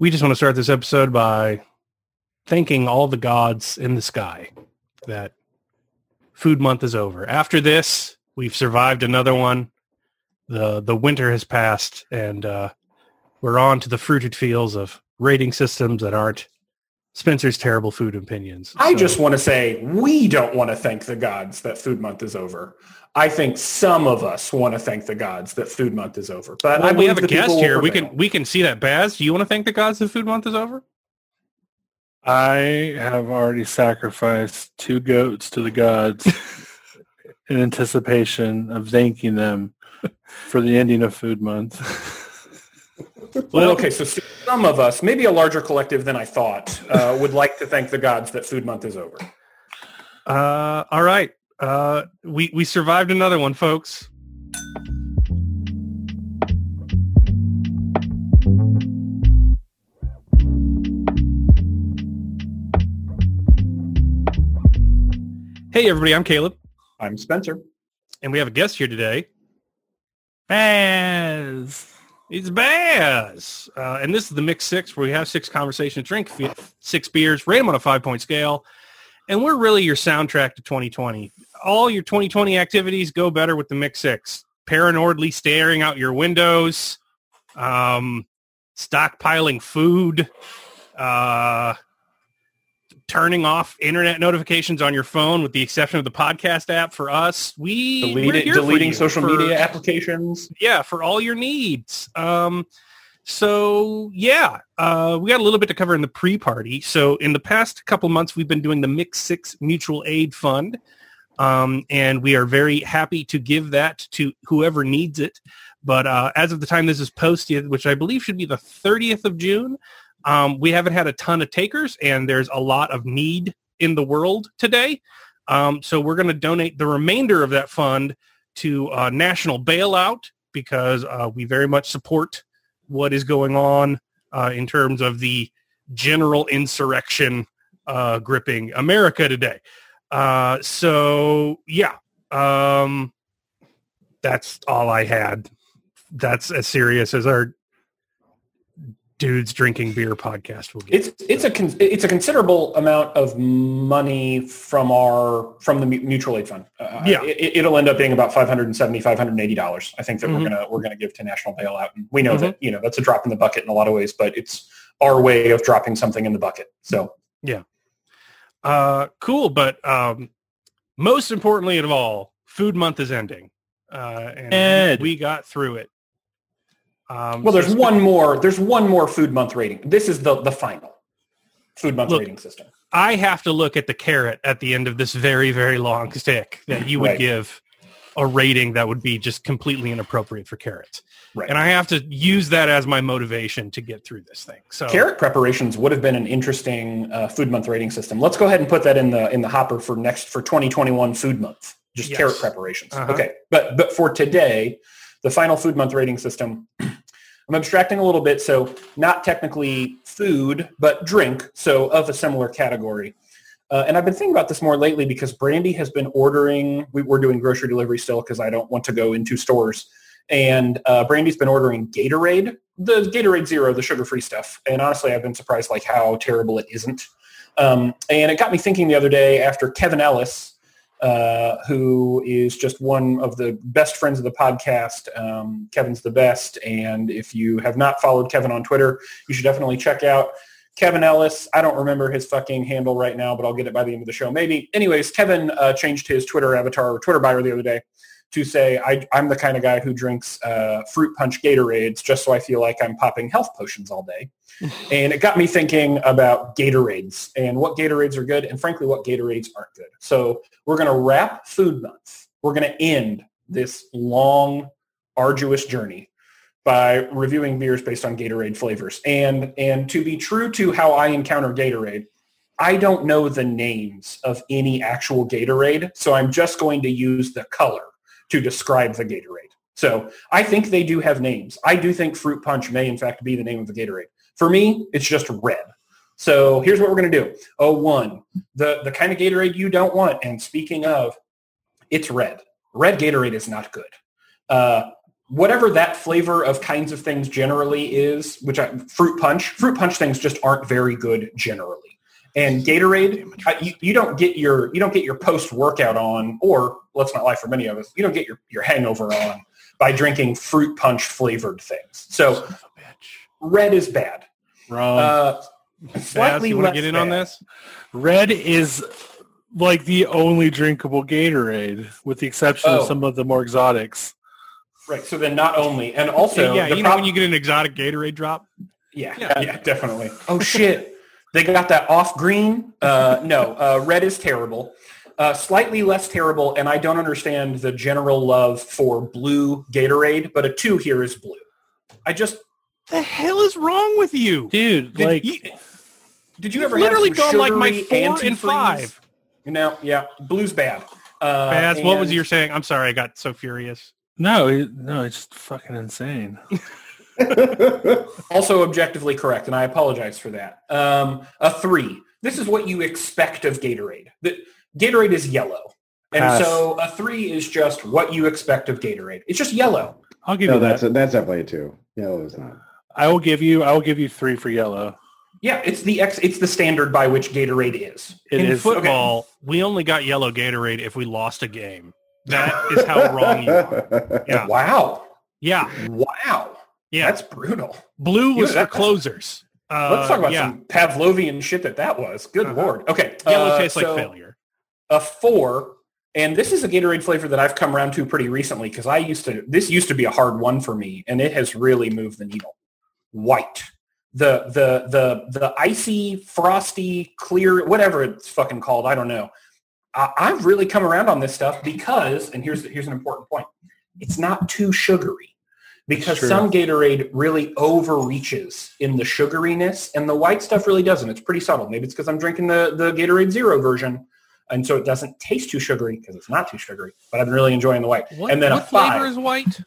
We just want to start this episode by thanking all the gods in the sky that Food Month is over. After this, we've survived another one. The winter has passed, and we're on to the fruited fields of rating systems that aren't Spencer's terrible food opinions. I just want to say we don't want to thank the gods that Food Month is over. I think some of us want to thank the gods that Food Month is over. But well, we have a guest here. We can see that. Baz, do you want to thank the gods that Food Month is over? I have already sacrificed 2 goats to the gods in anticipation of thanking them for the ending of Food Month. Well, okay, so some of us, maybe a larger collective than I thought, would like to thank the gods that Food Month is over. All right. We survived another one, folks. Hey, everybody. I'm Caleb. I'm Spencer. And we have a guest here today. Baz. It's Baz. And this is the Mix 6, where we have 6 conversations, drink 6 beers, rate them on a 5-point scale. And we're really your soundtrack to 2020. All your 2020 activities go better with the Mix 6. Paranoidly staring out your windows, stockpiling food, turning off internet notifications on your phone with the exception of the podcast app for us. Deleting social media applications. Yeah, for all your needs. We got a little bit to cover in the pre-party. So in the past couple months, we've been doing the Mix 6 Mutual Aid Fund, and we are very happy to give that to whoever needs it. But as of the time this is posted, which I believe should be the 30th of June, we haven't had a ton of takers, and there's a lot of need in the world today. So we're going to donate the remainder of that fund to National Bailout, because we very much support what is going on in terms of the general insurrection gripping America today. That's all I had. That's as serious as our Dudes Drinking Beer podcast will get. It's a considerable amount of money from the mutual aid fund. It'll end up being about $580. I think that we're gonna give to National Bailout. And we know that that's a drop in the bucket in a lot of ways, but it's our way of dropping something in the bucket. So yeah, cool. But most importantly of all, Food Month is ending, and Ed. We got through it. There's one more Food Month rating. This is the final Food Month rating system. I have to look at the carrot at the end of this very, very long stick that you would give a rating that would be just completely inappropriate for carrots. Right. And I have to use that as my motivation to get through this thing. So carrot preparations would have been an interesting Food Month rating system. Let's go ahead and put that in the hopper for 2021 Food Month. Just carrot preparations. Uh-huh. Okay. But for today, the final Food Month rating system, I'm abstracting a little bit, so not technically food, but drink, so of a similar category. And I've been thinking about this more lately because Brandy has been ordering. We're doing grocery delivery still because I don't want to go into stores. And Brandy's been ordering Gatorade, the Gatorade Zero, the sugar-free stuff. And honestly, I've been surprised like how terrible it isn't. And it got me thinking the other day after Kevin Ellis, who is just one of the best friends of the podcast. Kevin's the best. And if you have not followed Kevin on Twitter, you should definitely check out Kevin Ellis. I don't remember his fucking handle right now, but I'll get it by the end of the show. Maybe. Anyways, Kevin changed his Twitter avatar or Twitter bio the other day to say, I'm the kind of guy who drinks fruit punch Gatorades just so I feel like I'm popping health potions all day. And it got me thinking about Gatorades and what Gatorades are good and, frankly, what Gatorades aren't good. So we're going to wrap Food Month. We're going to end this long, arduous journey by reviewing beers based on Gatorade flavors. And to be true to how I encounter Gatorade, I don't know the names of any actual Gatorade, so I'm just going to use the color to describe the Gatorade. So I think they do have names. I do think Fruit Punch may, in fact, be the name of the Gatorade. For me, it's just red. So here's what we're going to do. One, the kind of Gatorade you don't want. And speaking of, it's red. Red Gatorade is not good. whatever that flavor of kinds of things generally is, which fruit punch things just aren't very good generally. And Gatorade, you don't get your post-workout on, or let's not lie, for many of us, you don't get your hangover on by drinking fruit punch flavored things. So red is bad. Wrong. Slightly less bad. You want to get in on this? Red is like the only drinkable Gatorade, with the exception of some of the more exotics. Right. So then not only, and also, when you get an exotic Gatorade drop? Yeah, definitely. Oh, shit. They got that off green? No, red is terrible. Slightly less terrible, and I don't understand the general love for blue Gatorade, but a 2 here is blue. The hell is wrong with you? Dude, did you ever literally have some gone like my 4 and 5? No, yeah, blue's bad. Baz, what was you saying? I'm sorry, I got so furious. No, it's just fucking insane. Also objectively correct, and I apologize for that. A 3. This is what you expect of Gatorade. Gatorade is yellow, and so a 3 is just what you expect of Gatorade. It's just yellow. I'll give you that. That's definitely a 2. Yellow is not. I will give you 3 for yellow. Yeah, it's the standard by which Gatorade is. In football, we only got yellow Gatorade if we lost a game. That is how wrong you are. Yeah. Wow. Yeah. Wow. Yeah. That's brutal. Blue was for closers. Let's talk about some Pavlovian shit that was. Good Lord. Okay. Yellow tastes like failure. A 4, and this is a Gatorade flavor that I've come around to pretty recently because this used to be a hard one for me, and it has really moved the needle. White. The icy, frosty, clear, whatever it's fucking called, I don't know. I've really come around on this stuff because, and here's an important point, it's not too sugary. Because some Gatorade really overreaches in the sugariness, and the white stuff really doesn't. It's pretty subtle. Maybe it's because I'm drinking the Gatorade Zero version, and so it doesn't taste too sugary because it's not too sugary, but I've been really enjoying the white. What flavor is white?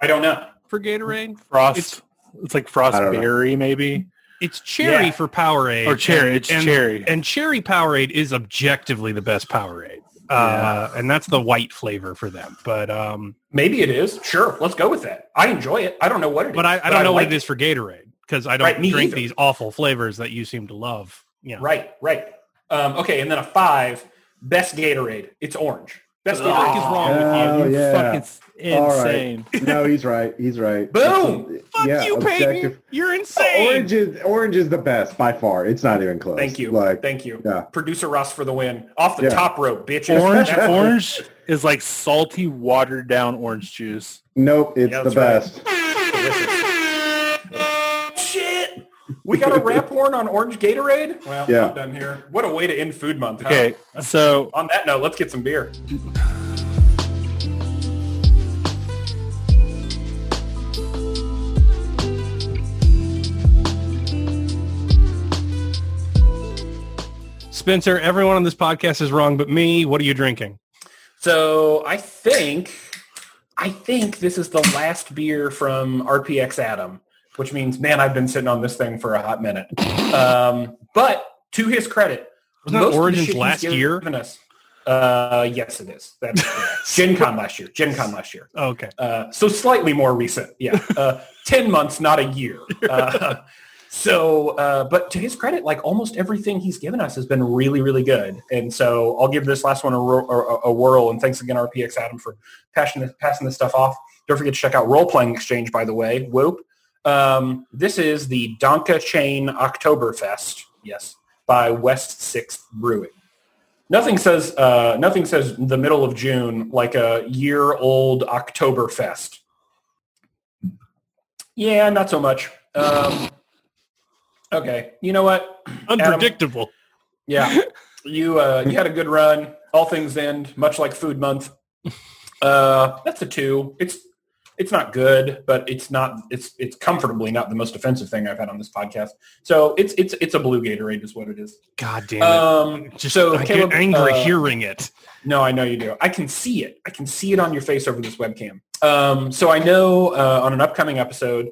I don't know. For Gatorade? Frost. It's like frostberry, maybe. It's cherry for Powerade. Or cherry. It's cherry. And cherry Powerade is objectively the best Powerade. And that's the white flavor for them. But maybe it is. Sure. Let's go with that. I enjoy it. I don't know what it is. But I don't know what it is for Gatorade because I don't drink these awful flavors that you seem to love. Yeah. Right. Okay. And then a 5. Best Gatorade. It's orange. Best Gatorade is wrong with you. It's insane. Right. No, he's right. Boom. Fuck you, Peyton. You're insane. Orange is the best by far. It's not even close. Thank you. Thank you. Yeah. Producer Ross for the win. Off the top rope, bitches. Orange is like salty, watered down orange juice. Nope, it's the best. Right. Shit. We got a rap horn on orange Gatorade? Well, I'm done here. What a way to end Food Month. Okay, so on that note, let's get some beer. Spencer, everyone on this podcast is wrong but me. What are you drinking? So I think this is the last beer from RPX Adam, which means, man, I've been sitting on this thing for a hot minute. But to his credit, wasn't that Origins last year? Yes, it is. That's Gen Con last year. Oh, okay. So slightly more recent. Yeah. 10 months, not a year. So, but to his credit, like almost everything he's given us has been really, really good. And so I'll give this last one a whirl. And thanks again, RPX Adam, for passing this stuff off. Don't forget to check out Role Playing Exchange, by the way. Whoop. This is the Danke Chain Oktoberfest. Yes, by West Sixth Brewing. Nothing says the middle of June like a year-old Oktoberfest. Yeah, not so much. Okay, you know what? Unpredictable. Adam, you had a good run. All things end, much like Food Month. That's a 2. It's not good, but it's comfortably not the most offensive thing I've had on this podcast. So it's a blue Gatorade is what it is. God damn it! Caleb, get angry hearing it. No, I know you do. I can see it. I can see it on your face over this webcam. So I know on an upcoming episode.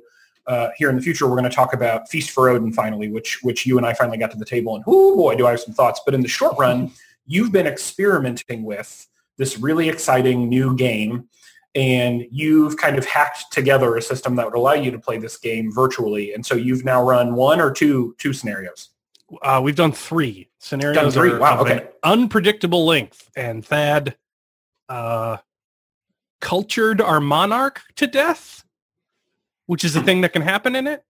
Here in the future, we're going to talk about Feast for Odin finally, which you and I finally got to the table. And, oh, boy, do I have some thoughts. But in the short run, you've been experimenting with this really exciting new game and you've kind of hacked together a system that would allow you to play this game virtually. And so you've now run one or two scenarios. We've done three scenarios. Wow. Okay. Unpredictable length. And Thad cultured our monarch to death, which is a thing that can happen in it.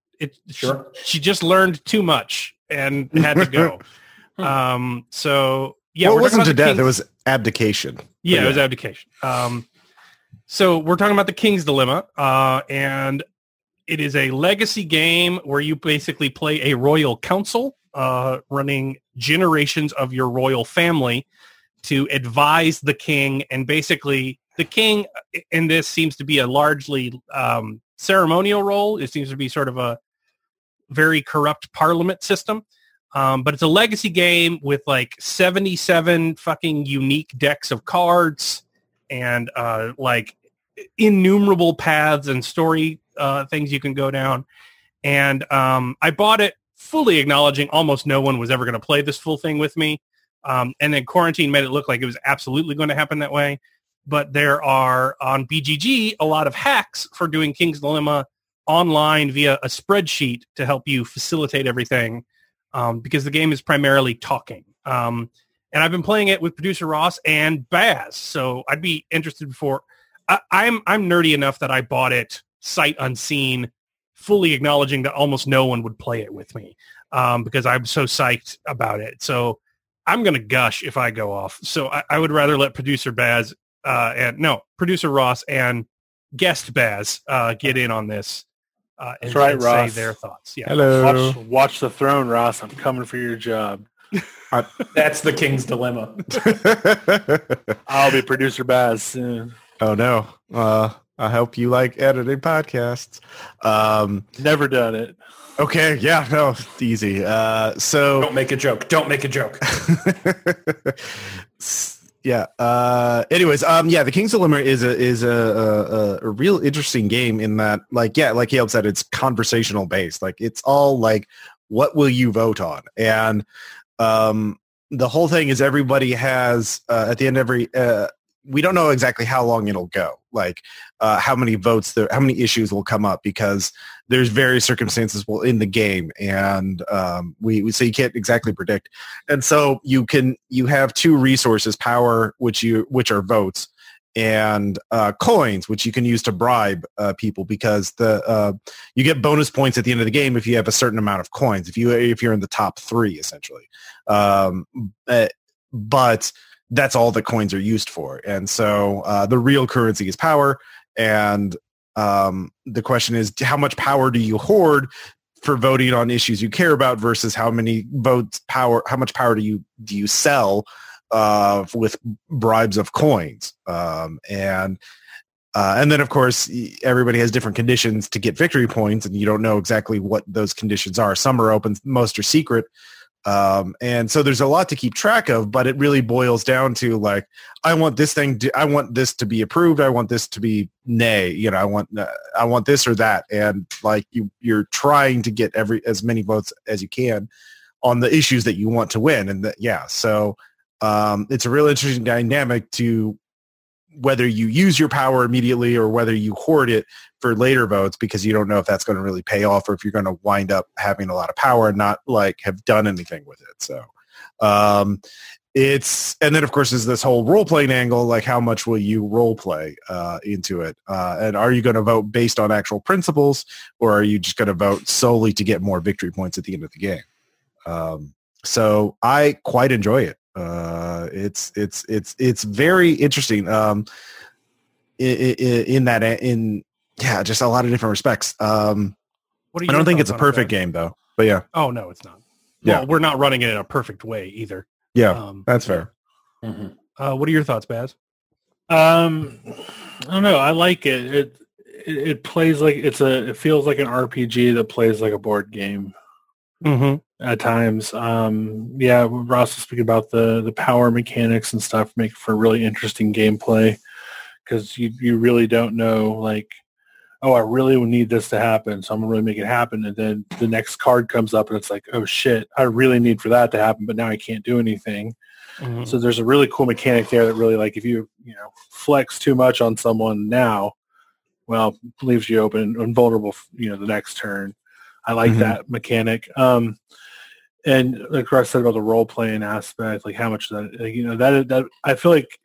She just learned too much and had to go. Well, it wasn't to death. It was abdication. Yeah, it was abdication. So we're talking about The King's Dilemma, and it is a legacy game where you basically play a royal council running generations of your royal family to advise the king. And basically, the king in this seems to be a largely ceremonial role. It seems to be sort of a very corrupt parliament system. But it's a legacy game with like 77 fucking unique decks of cards and like innumerable paths and story things you can go down. And I bought it fully acknowledging almost no one was ever going to play this full thing with me. And then quarantine made it look like it was absolutely going to happen that way. But there are, on BGG, a lot of hacks for doing King's Dilemma online via a spreadsheet to help you facilitate everything, because the game is primarily talking. And I've been playing it with producer Ross and Baz, so I'd be interested for... I'm nerdy enough that I bought it sight unseen, fully acknowledging that almost no one would play it with me, because I'm so psyched about it. So I'm going to gush if I go off. So I would rather let producer Baz producer Ross and guest Baz get in on this. And Ross. Say their thoughts. Yeah. Hello. Watch the throne, Ross. I'm coming for your job. That's The King's Dilemma. I'll be producer Baz soon. Oh, no. I hope you like editing podcasts. Never done it. Okay. Yeah, no, it's easy. Don't make a joke. Don't make a joke. Yeah. Anyways, The King's Dilemma is a real interesting game in that, like Caleb said, it's conversational based. Like, it's all like, what will you vote on? And the whole thing is everybody has at the end of every. We don't know exactly how long it'll go. Like, how many issues will come up, because there's various circumstances in the game, and so you can't exactly predict. And so you have two resources: power, which are votes, and coins, which you can use to bribe people, because you get bonus points at the end of the game if you have a certain amount of coins. If you're in the top three, essentially, but that's all the coins are used for. And so the real currency is power. And the question is, how much power do you hoard for voting on issues you care about versus how much power do you sell with bribes of coins? And then, of course, everybody has different conditions to get victory points, and you don't know exactly what those conditions are. Some are open, most are secret. And so there's a lot to keep track of, but it really boils down to like, I want this to be approved. I want this to be nay, I want this or that. And like you're trying to get as many votes as you can on the issues that you want to win. And So, it's a real interesting dynamic to whether you use your power immediately or whether you hoard it for later votes, because you don't know if that's going to really pay off or if you're going to wind up having a lot of power and not like have done anything with it. So and then of course is this whole role playing angle, like how much will you role play into it? And are you going to vote based on actual principles, or are you just going to vote solely to get more victory points at the end of the game? So I quite enjoy it. It's very interesting just a lot of different respects. I don't think it's a perfect game though, but yeah. Oh no, it's not. Yeah. Well, we're not running it in a perfect way either. Yeah. That's fair. Mm-hmm. What are your thoughts, Baz? I don't know. I like it. It plays like it feels like an RPG that plays like a board game. Mm-hmm. At times, Ross was speaking about the power mechanics and stuff make for really interesting gameplay, because you really don't know, like, oh, I really need this to happen, so I'm going to really make it happen, and then the next card comes up, and it's like, oh, shit, I really need for that to happen, but now I can't do anything. Mm-hmm. So there's a really cool mechanic there that really, like, if you flex too much on someone now, well, leaves you open and vulnerable, the next turn. I like mm-hmm. that mechanic. And like I said about the role playing aspect, like how much that, that I feel like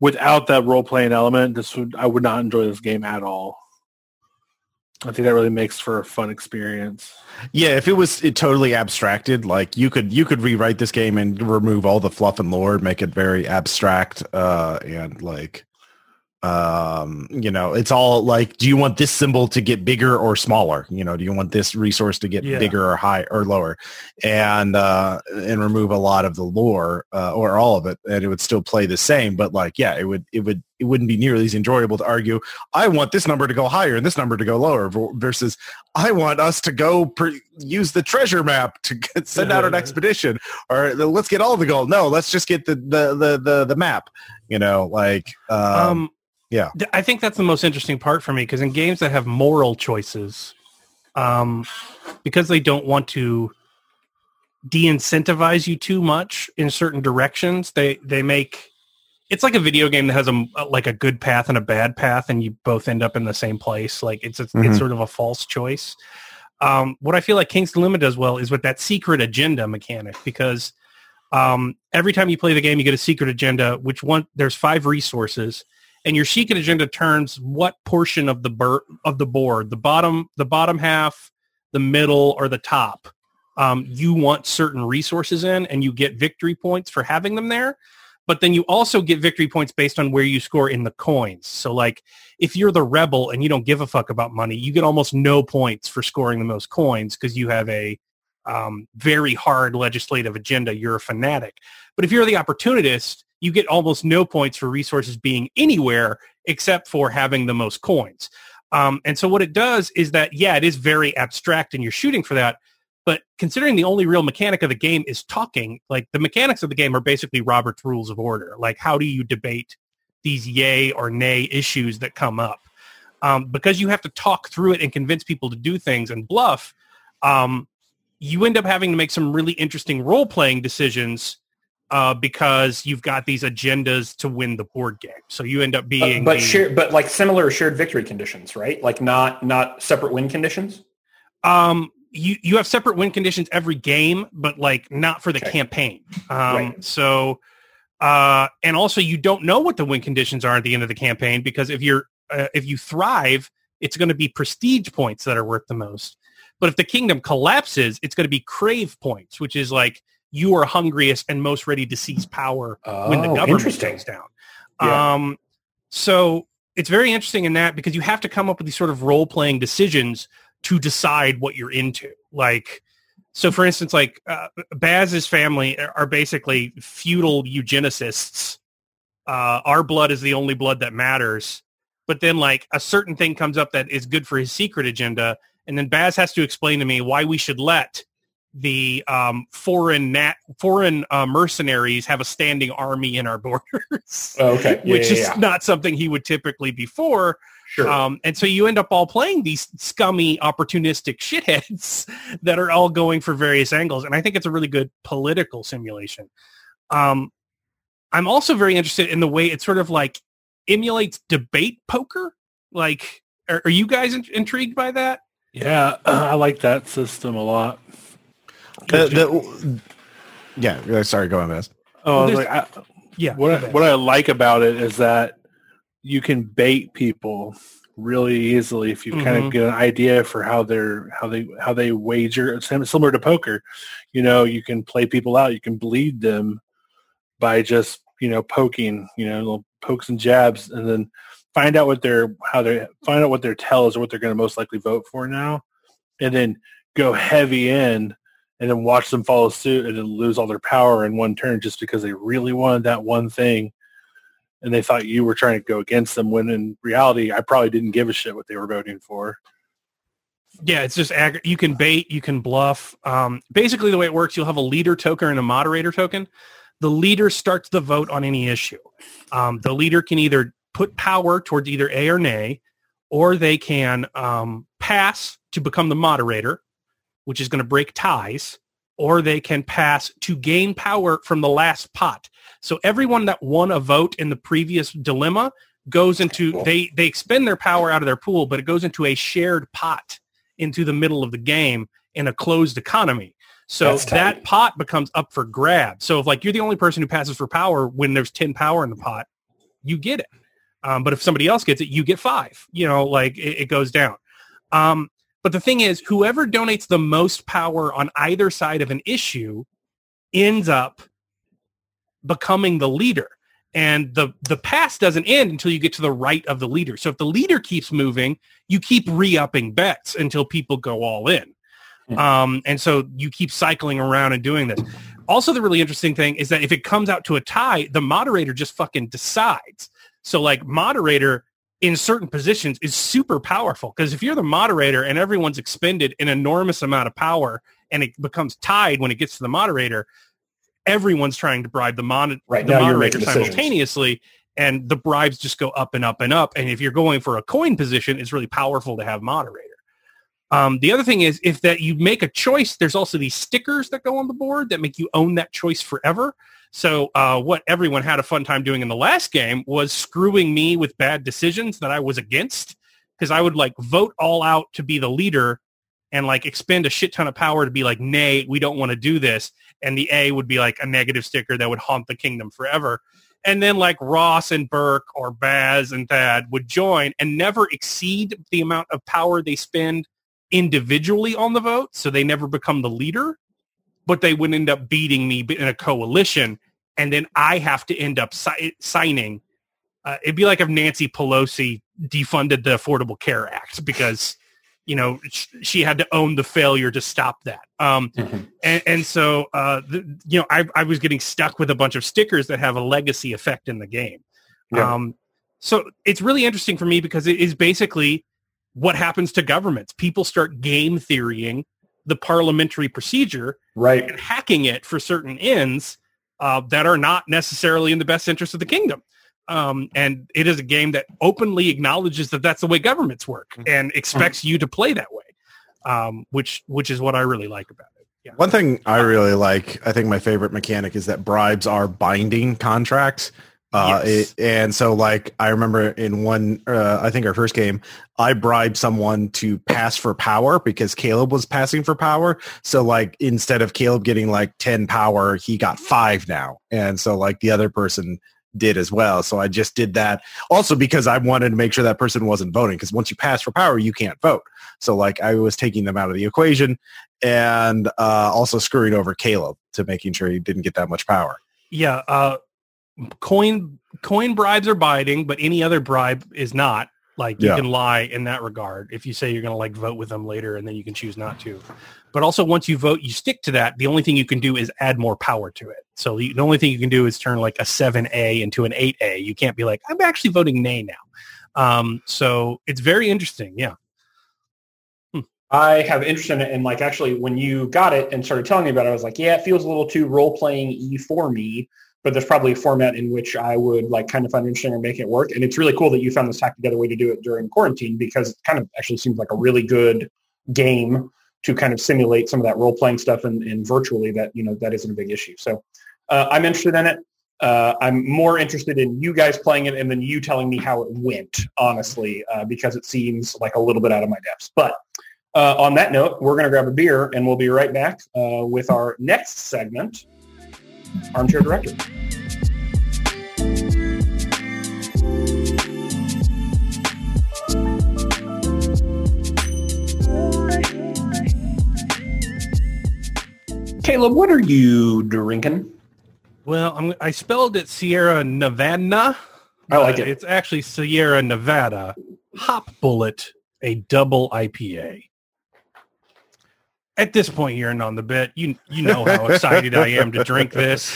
without that role playing element, I would not enjoy this game at all. I think that really makes for a fun experience. Yeah, if it totally abstracted, like you could rewrite this game and remove all the fluff and lore, make it very abstract, and like, it's all like, do you want this symbol to get bigger or smaller? Do you want this resource to get bigger or high or lower? And remove a lot of the lore or all of it, and it would still play the same. But like, yeah, it wouldn't be nearly as enjoyable to argue, I want this number to go higher and this number to go lower, versus I want us to go use the treasure map to send out an expedition, or let's get all the gold. No, let's just get the map, yeah. I think that's the most interesting part for me, because in games that have moral choices, because they don't want to de-incentivize you too much in certain directions, they make... It's like a video game that has a good path and a bad path, and you both end up in the same place. Like it's sort of a false choice. What I feel like King's Dilemma does well is with that secret agenda mechanic, because every time you play the game, you get a secret agenda. There's 5 resources, and your secret agenda turns what portion of the board, the bottom half, the middle, or the top, you want certain resources in, and you get victory points for having them there. But then you also get victory points based on where you score in the coins. So, like, if you're the rebel and you don't give a fuck about money, you get almost no points for scoring the most coins because you have a very hard legislative agenda. You're a fanatic. But if you're the opportunist, you get almost no points for resources being anywhere except for having the most coins. And so what it does is that, it is very abstract and you're shooting for that. But considering the only real mechanic of the game is talking, like the mechanics of the game are basically Robert's Rules of Order. Like, how do you debate these yay or nay issues that come up? Because you have to talk through it and convince people to do things and bluff, you end up having to make some really interesting role-playing decisions because you've got these agendas to win the board game. So you end up being... But similar shared victory conditions, right? Like not separate win conditions? You have separate win conditions every game, but like not for the campaign. Right. So, and also you don't know what the win conditions are at the end of the campaign, because if you thrive, it's going to be prestige points that are worth the most. But if the kingdom collapses, it's going to be crave points, which is like you are hungriest and most ready to seize power when the government goes down. Yeah. So it's very interesting in that, because you have to come up with these sort of role-playing decisions to decide what you're into. Like, so for instance, like Baz's family are basically feudal eugenicists. Our blood is the only blood that matters. But then like a certain thing comes up that is good for his secret agenda. And then Baz has to explain to me why we should let the foreign mercenaries have a standing army in our borders. Which is not something he would typically be for. Sure. And so you end up all playing these scummy, opportunistic shitheads that are all going for various angles. And I think it's a really good political simulation. I'm also very interested in the way it sort of like emulates debate poker. Like, are you guys intrigued by that? Yeah, I like that system a lot. Sorry, go on, Baz. Oh, well, what I like about it is that you can bait people really easily if you kind of get an idea for how they wager. Similar to poker, you can play people out. You can bleed them by just poking, little pokes and jabs, and then find out what their tell is or what they're going to most likely vote for now, and then go heavy in, and then watch them follow suit and then lose all their power in one turn just because they really wanted that one thing. And they thought you were trying to go against them, when in reality, I probably didn't give a shit what they were voting for. Yeah, it's just you can bait, you can bluff. Basically, the way it works, you'll have a leader token and a moderator token. The leader starts the vote on any issue. The leader can either put power towards either A or nay, or they can pass to become the moderator, which is going to break ties. or they can pass to gain power from the last pot. So everyone that won a vote in the previous dilemma goes into, they expend their power out of their pool, but it goes into a shared pot into the middle of the game in a closed economy. So that pot becomes up for grab. So if like you're the only person who passes for power when there's 10 power in the pot, you get it. But if somebody else gets it, you get 5, you know, like it goes down. But the thing is, whoever donates the most power on either side of an issue ends up becoming the leader. And the pass doesn't end until you get to the right of the leader. So if the leader keeps moving, you keep re-upping bets until people go all in. And so you keep cycling around and doing this. Also, the really interesting thing is that if it comes out to a tie, the moderator just fucking decides. So like moderator in certain positions is super powerful, because if you're the moderator and everyone's expended an enormous amount of power and it becomes tied when it gets to the moderator, everyone's trying to bribe the moderator simultaneously, and the bribes just go up and up and up. And if you're going for a coin position, it's really powerful to have moderator. The other thing is if that you make a choice, there's also these stickers that go on the board that make you own that choice forever. So what everyone had a fun time doing in the last game was screwing me with bad decisions that I was against, because I would like vote all out to be the leader and like expend a shit ton of power to be like, nay, we don't want to do this. And the A would be like a negative sticker that would haunt the kingdom forever. And then like Ross and Burke or Baz and Thad would join and never exceed the amount of power they spend individually on the vote. So they never become the leader, but they would end up beating me in a coalition. And then I have to end up signing. It'd be like if Nancy Pelosi defunded the Affordable Care Act because, you know, she had to own the failure to stop that. I was getting stuck with a bunch of stickers that have a legacy effect in the game. Yeah. So it's really interesting for me because it is basically what happens to governments. People start game theorying the parliamentary procedure, right, and hacking it for certain ends that are not necessarily in the best interest of the kingdom. And it is a game that openly acknowledges that that's the way governments work and expects you to play that way, which is what I really like about it. Yeah. One thing I really like, I think my favorite mechanic is that bribes are binding contracts. Yes. And so like, I remember in one, I think our first game, I bribed someone to pass for power because Caleb was passing for power. So like, instead of Caleb getting like 10 power, he got 5 now. And so like the other person did as well. So I just did that also because I wanted to make sure that person wasn't voting. Cause once you pass for power, you can't vote. So like I was taking them out of the equation and, also screwing over Caleb to making sure he didn't get that much power. Yeah. Coin bribes are binding, but any other bribe is not. Like you can lie in that regard if you say you're going to like vote with them later, and then you can choose not to. But also, once you vote, you stick to that. The only thing you can do is add more power to it. So the only thing you can do is turn like a 7A into an 8A. You can't be like, I'm actually voting nay now. So it's very interesting. Yeah. I have interest in it, and like actually, when you got it and started telling me about it, I was like, yeah, it feels a little too role playing y for me. But there's probably a format in which I would like kind of find interesting and make it work. And it's really cool that you found this hack together way to do it during quarantine, because it kind of actually seems like a really good game to kind of simulate some of that role-playing stuff and virtually that, you know, that isn't a big issue. So I'm interested in it. I'm more interested in you guys playing it and then you telling me how it went, honestly, because it seems like a little bit out of my depths. But on that note, we're going to grab a beer and we'll be right back with our next segment, Armchair Director. Caleb, what are you drinking? Well, I spelled it Sierra Nevada. I like it. It's actually Sierra Nevada Hop Bullet, a double IPA. At this point, you're in on the bit. You know how excited I am to drink this.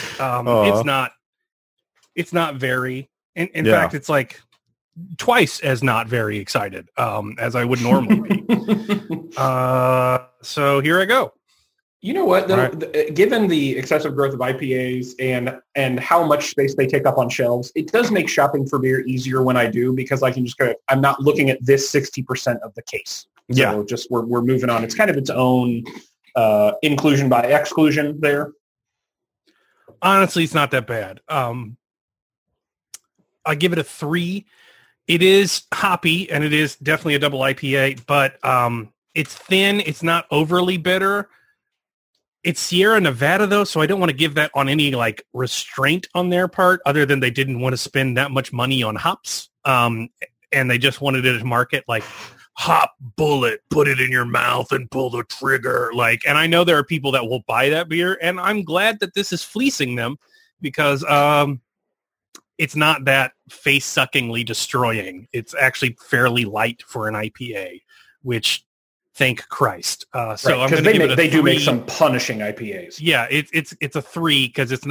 It's not very. In fact, it's like twice as not very excited as I would normally be. So here I go. You know what? Given the excessive growth of IPAs and how much space they take up on shelves, it does make shopping for beer easier when I do, because I can just go, I'm not looking at this 60% of the case. So we're moving on. It's kind of its own inclusion by exclusion there? Honestly, it's not that bad. I give it a 3. It is hoppy, and it is definitely a double IPA, but it's thin. It's not overly bitter. It's Sierra Nevada, though, so I don't want to give that on any, like, restraint on their part, other than they didn't want to spend that much money on hops, and they just wanted it to market, like, hop bullet, put it in your mouth and pull the trigger. Like, and I know there are people that will buy that beer, and I'm glad that this is fleecing them, because it's not that face-suckingly destroying. It's actually fairly light for an IPA, which... Thank Christ. So right, I'm they do make some punishing IPAs. Yeah, it's a 3 because it's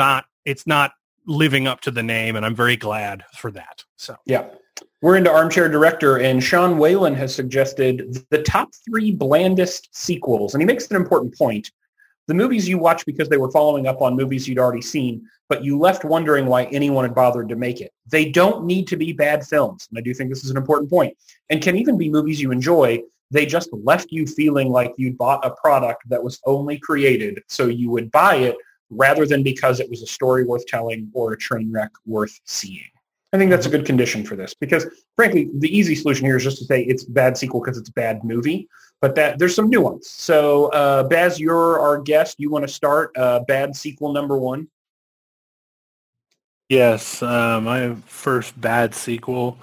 not living up to the name, and I'm very glad for that. So yeah, we're into Armchair Director, and Sean Whalen has suggested the top 3 blandest sequels, and he makes an important point. The movies you watch because they were following up on movies you'd already seen, but you left wondering why anyone had bothered to make it. They don't need to be bad films, and I do think this is an important point, and can even be movies you enjoy. They just left you feeling like you bought a product that was only created so you would buy it rather than because it was a story worth telling or a train wreck worth seeing. I think that's a good condition for this because, frankly, the easy solution here is just to say it's bad sequel because it's a bad movie, but that there's some nuance. So, Baz, you're our guest. You want to start bad sequel number 1? Yes, my first bad sequel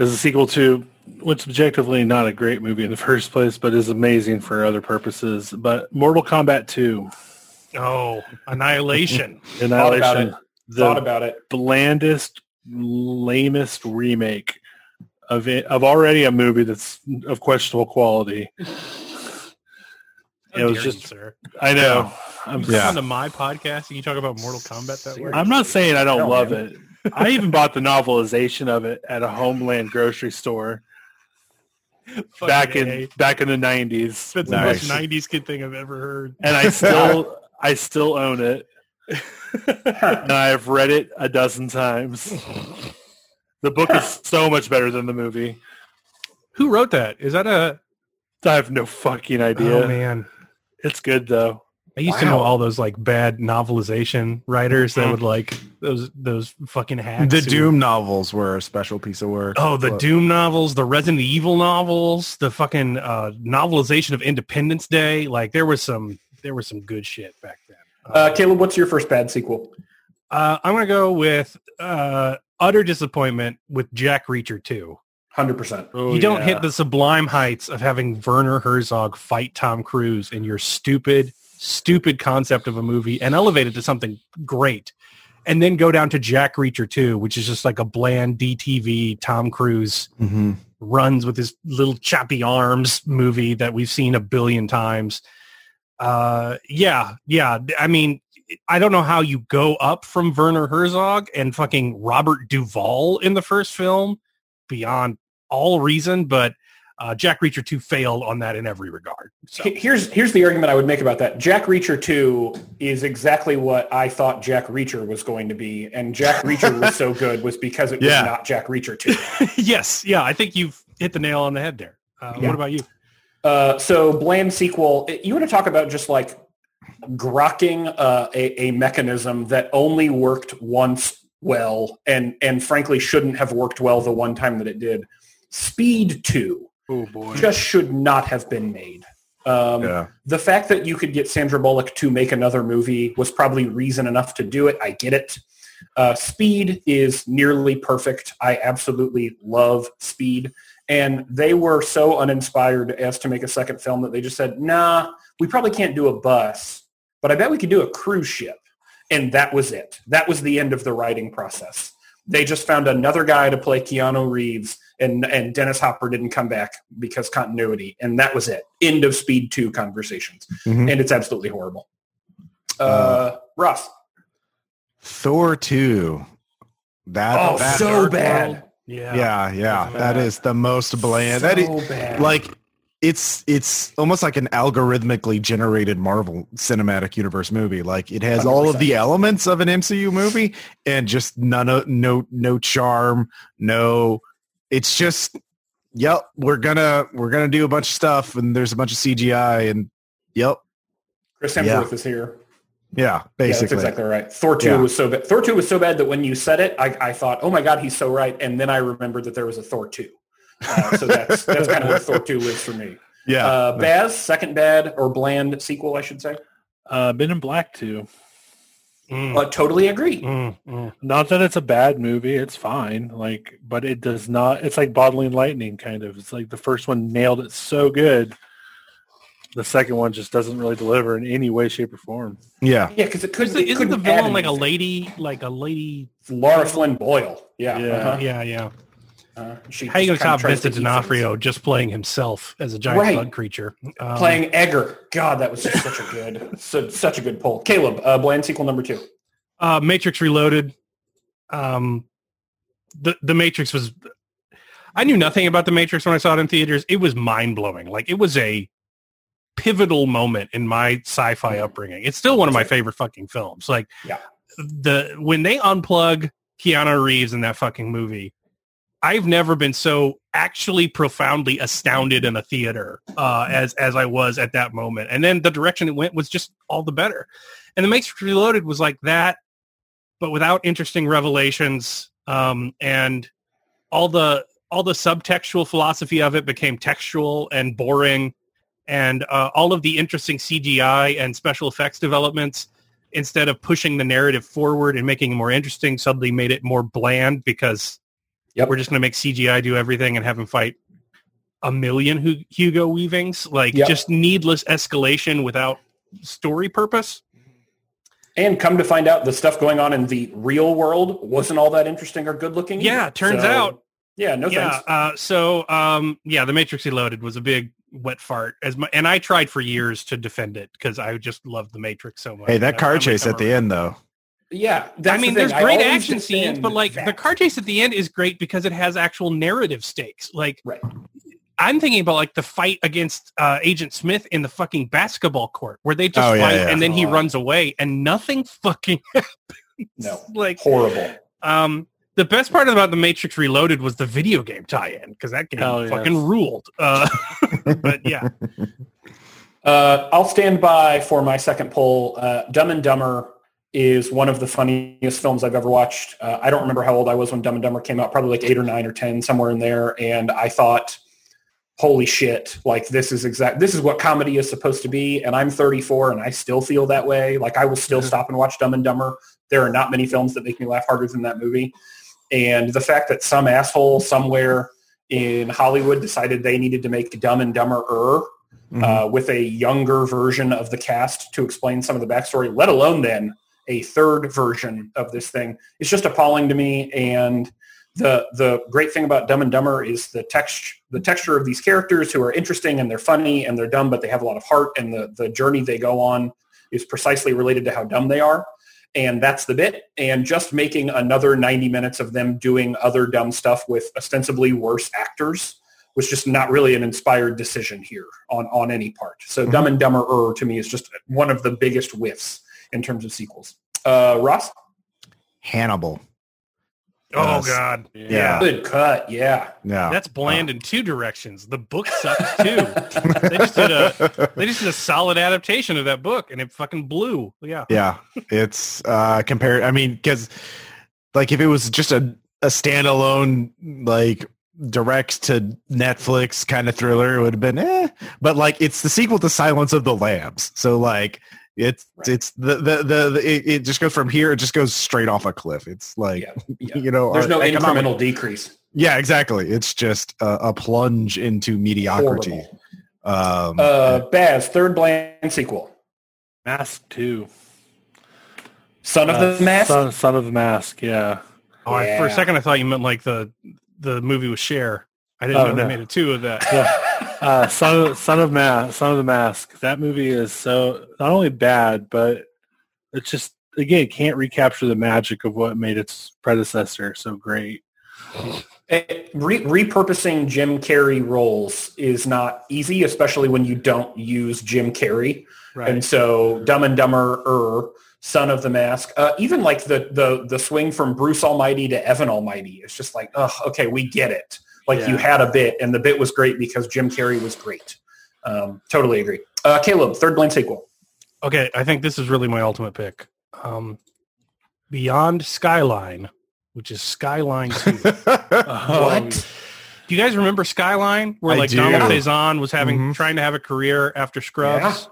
is a sequel to... what's objectively not a great movie in the first place, but is amazing for other purposes. But Mortal Kombat 2. Oh, Annihilation. Annihilation. Thought about it. Blandest, lamest remake of already a movie that's of questionable quality. It was just... Sir. I know. I'm on to my podcast and you talk about Mortal Kombat that way. I'm not saying I don't love it. I even bought the novelization of it at a Homeland grocery store. Back in the 90s. That's the most 90s kid thing I've ever heard. And I still own it. And I've read it a dozen times. The book is so much better than the movie. Who wrote that? Is that a... I have no fucking idea. Oh, man. It's good, though. I used to know all those like bad novelization writers that would like those fucking hacks. The Doom novels were a special piece of work. Oh, the Doom novels, the Resident Evil novels, the fucking novelization of Independence Day. Like there was some good shit back then. Caleb, what's your first bad sequel? I'm gonna go with utter disappointment with Jack Reacher 2. 100%. You don't hit the sublime heights of having Werner Herzog fight Tom Cruise in your stupid concept of a movie and elevate it to something great, and then go down to Jack Reacher 2, which is just like a bland DTV Tom Cruise runs with his little choppy arms movie that we've seen a billion times. I mean, I don't know how you go up from Werner Herzog and fucking Robert Duvall in the first film beyond all reason, but Jack Reacher 2 failed on that in every regard. So. Here's the argument I would make about that. Jack Reacher 2 is exactly what I thought Jack Reacher was going to be, and Jack Reacher was so good was because it was not Jack Reacher 2. Yes, yeah, I think you've hit the nail on the head there. What about you? So bland sequel, you want to talk about just like grokking a mechanism that only worked once well and frankly shouldn't have worked well the one time that it did. Speed 2. Oh boy. Just should not have been made. The fact that you could get Sandra Bullock to make another movie was probably reason enough to do it. I get it. Speed is nearly perfect. I absolutely love Speed. And they were so uninspired as to make a second film that they just said, nah, we probably can't do a bus, but I bet we could do a cruise ship. And that was it. That was the end of the writing process. They just found another guy to play Keanu Reeves, and Dennis Hopper didn't come back because continuity, and that was it. End of Speed 2 conversations, and it's absolutely horrible. Ross. Thor 2. That's so bad. World. Yeah. That is the most bland. That is bad. Like it's almost like an algorithmically generated Marvel Cinematic Universe movie. Like it has 100%. All of the elements of an MCU movie, and just no charm, no. It's just, we're gonna do a bunch of stuff, and there's a bunch of CGI, and Yep. Chris Hemsworth is here. Yeah, basically. Yeah, that's exactly right. Thor 2 was so bad. Thor 2 was so bad that when you said it, I thought, oh my God, he's so right. And then I remembered that there was a Thor 2. So that's kind of what Thor 2 is for me. Yeah. Baz, second bad or bland sequel, I should say. Men in Black 2. Totally agree. Not that it's a bad movie. It's fine. Like, but it does not. It's like Bottling Lightning, kind of. It's like the first one nailed it so good. The second one just doesn't really deliver in any way, shape, or form. Yeah, yeah, because isn't the villain like a lady? Like a lady, Laura Flynn Boyle. Yeah, yeah, yeah. How are you going to top Vincent D'Onofrio just playing himself as a giant blood creature? Playing Edgar. God, that was just such a good poll. Caleb, bland sequel number 2. Matrix Reloaded. The Matrix was. I knew nothing about The Matrix when I saw it in theaters. It was mind blowing. Like it was a pivotal moment in my sci-fi upbringing. It's still one of my favorite fucking films. Like when they unplug Keanu Reeves in that fucking movie, I've never been so actually profoundly astounded in a theater as I was at that moment. And then the direction it went was just all the better. And The Matrix Reloaded was like that, but without interesting revelations, and all the subtextual philosophy of it became textual and boring. And all of the interesting CGI and special effects developments, instead of pushing the narrative forward and making it more interesting, suddenly made it more bland because we're just going to make CGI do everything and have him fight a million Hugo Weavings. Like just needless escalation without story purpose. And come to find out, the stuff going on in the real world wasn't all that interesting or good looking. Yeah, turns out. Yeah, no thanks. The Matrix Reloaded was a big wet fart, and I tried for years to defend it because I just loved The Matrix so much. Hey, that car chase at the end, though. Yeah, I mean, there's great action scenes, but like the car chase at the end is great because it has actual narrative stakes. Like, I'm thinking about like the fight against Agent Smith in the fucking basketball court where they just fight and then he runs away and nothing fucking happens. No, like horrible. The best part about The Matrix Reloaded was the video game tie-in, because that game fucking ruled. But yeah. I'll stand by for my second poll. Dumb and Dumber is one of the funniest films I've ever watched. I don't remember how old I was when Dumb and Dumber came out, probably like 8 or 9 or 10, somewhere in there. And I thought, holy shit, like this is what comedy is supposed to be. And I'm 34 and I still feel that way. Like I will still stop and watch Dumb and Dumber. There are not many films that make me laugh harder than that movie. And the fact that some asshole somewhere in Hollywood decided they needed to make Dumb and Dumber-er with a younger version of the cast to explain some of the backstory, let alone then a third version of this thing, it's just appalling to me. And the great thing about Dumb and Dumber is the texture of these characters who are interesting and they're funny and they're dumb, but they have a lot of heart, and the journey they go on is precisely related to how dumb they are. And that's the bit. And just making another 90 minutes of them doing other dumb stuff with ostensibly worse actors was just not really an inspired decision here on any part. So Dumb and Dumber-er to me is just one of the biggest whiffs in terms of sequels. Ross? Hannibal. Oh, God. Yeah. Good cut. Yeah. Yeah. That's bland in two directions. The book sucks, too. They just did a solid adaptation of that book, and it fucking blew. Yeah. Yeah. It's compared. I mean, because, like, if it was just a standalone, like, direct to Netflix kind of thriller, it would have been, But, like, it's the sequel to Silence of the Lambs. So, like, it just goes from here. It just goes straight off a cliff. It's like, you know, there's no incremental decrease. Yeah, exactly. It's just a plunge into mediocrity. Baz, third bland sequel. Mask 2. Son of the Mask? Son of the Mask, yeah. Oh, yeah. For a second, I thought you meant like the movie with Cher. I didn't know they made a 2 of that. Yeah. Son of the Mask. That movie is so not only bad, but it's just, again, it can't recapture the magic of what made its predecessor so great. Repurposing Jim Carrey roles is not easy, especially when you don't use Jim Carrey. Right. And so Dumb and Dumber-er, Son of the Mask, even like the swing from Bruce Almighty to Evan Almighty. It's just like, oh, okay, we get it. Like you had a bit, and the bit was great because Jim Carrey was great. Totally agree. Caleb, third Blame sequel. Okay, I think this is really my ultimate pick. Beyond Skyline, which is Skyline 2. What? Do you guys remember Skyline? Where Donald Faison was having trying to have a career after Scrubs,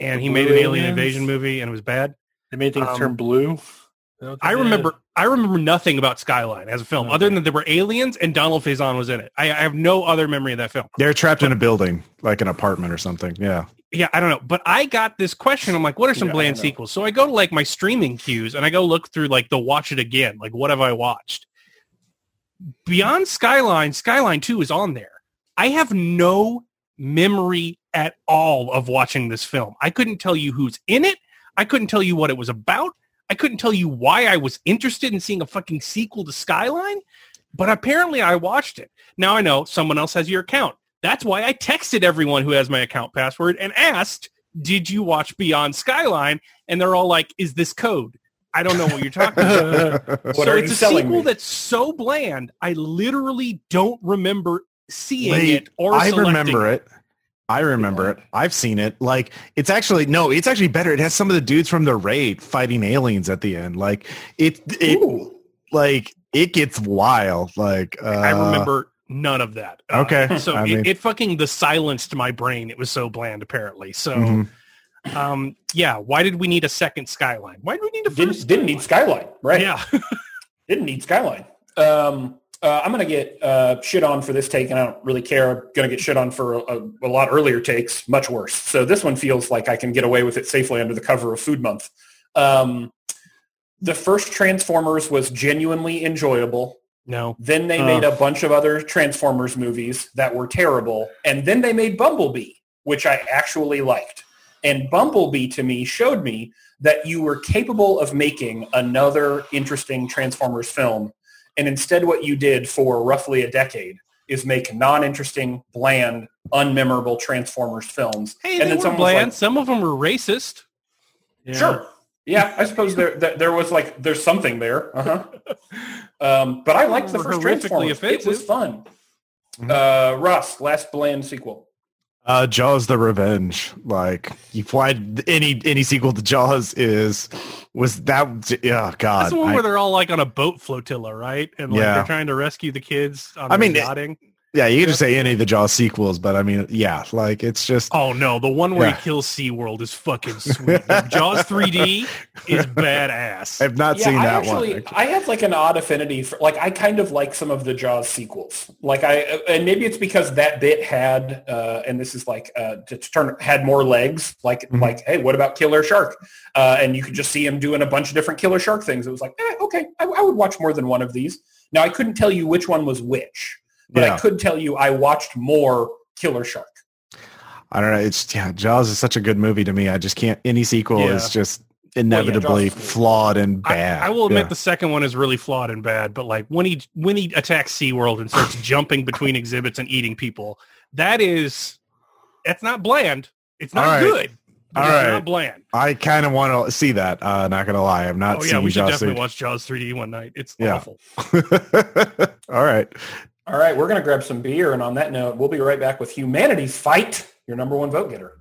and he made an alien invasion movie, and it was bad. They made things turn blue. I remember nothing about Skyline as a film, other than there were aliens and Donald Faison was in it. I have no other memory of that film. They're trapped in a building, like an apartment or something. Yeah. Yeah, I don't know. But I got this question. I'm like, what are some bland sequels? So I go to like my streaming queues and I go look through like the watch it again. Like, what have I watched? Beyond Skyline, Skyline 2 is on there. I have no memory at all of watching this film. I couldn't tell you who's in it. I couldn't tell you what it was about. I couldn't tell you why I was interested in seeing a fucking sequel to Skyline, but apparently I watched it. Now I know someone else has your account. That's why I texted everyone who has my account password and asked, did you watch Beyond Skyline? And they're all like, is this code? I don't know what you're talking about. So it's a sequel that's so bland, I literally don't remember seeing it or I remember it. I've seen it. Like, it's actually, no, it's actually better. It has some of the dudes from the Raid fighting aliens at the end. Like, it gets wild. Like, I remember none of that. Okay. So it fucking silenced my brain. It was so bland, apparently. So, yeah. Why did we need a second Skyline? Why did we need a first Skyline? Didn't need Skyline, right? Yeah. Didn't need Skyline. I'm going to get shit on for this take, and I don't really care. I'm going to get shit on for a lot earlier takes, much worse. So this one feels like I can get away with it safely under the cover of Food Month. The first Transformers was genuinely enjoyable. No. Then they made a bunch of other Transformers movies that were terrible, and then they made Bumblebee, which I actually liked. And Bumblebee, to me, showed me that you were capable of making another interesting Transformers film. And instead what you did for roughly a decade is make non-interesting, bland, unmemorable Transformers films. Hey, and they were bland. Like, some of them were racist. Yeah. Sure. Yeah, I suppose there was like, there's something there. But I liked the first Transformers. Offensive. It was fun. Russ, last bland sequel. Jaws the Revenge. Like, you applied any sequel to Jaws was that, oh God. That's the one where they're all like on a boat flotilla, right? And like they're trying to rescue the kids on yachting. Yeah, you can just say any of the Jaws sequels, but I mean, yeah, like it's just. Oh no, the one where he kills SeaWorld is fucking sweet. Jaws 3D is badass. I've not seen that one. I have like an odd affinity for, like, I kind of like some of the Jaws sequels. Like and maybe it's because that bit had, and this is like had more legs. Like, like, hey, what about Killer Shark? And you could just see him doing a bunch of different Killer Shark things. It was like, okay, I would watch more than one of these. Now I couldn't tell you which one was which. But I could tell you I watched more Killer Shark. I don't know. It's Jaws is such a good movie to me. I just can't. Any sequel is just inevitably flawed and bad. I will admit the second one is really flawed and bad. But like when he attacks SeaWorld and starts jumping between exhibits and eating people, that's not bland. It's not good. All right. Not bland. I kind of want to see that. Not gonna lie, I'm not. Oh yeah, we should definitely watch Jaws 3D one night. It's awful. All right. All right, we're going to grab some beer, and on that note, we'll be right back with Humanity's Fight, your number one vote getter.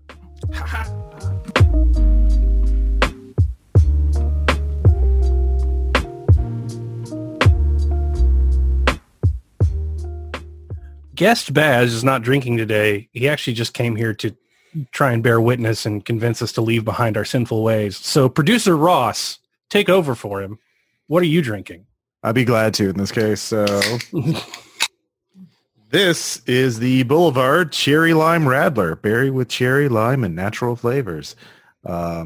Guest Baz is not drinking today. He actually just came here to try and bear witness and convince us to leave behind our sinful ways. So producer Ross, take over for him. What are you drinking? I'd be glad to in this case. So... This is the Boulevard Cherry Lime Radler, berry with cherry, lime, and natural flavors. I've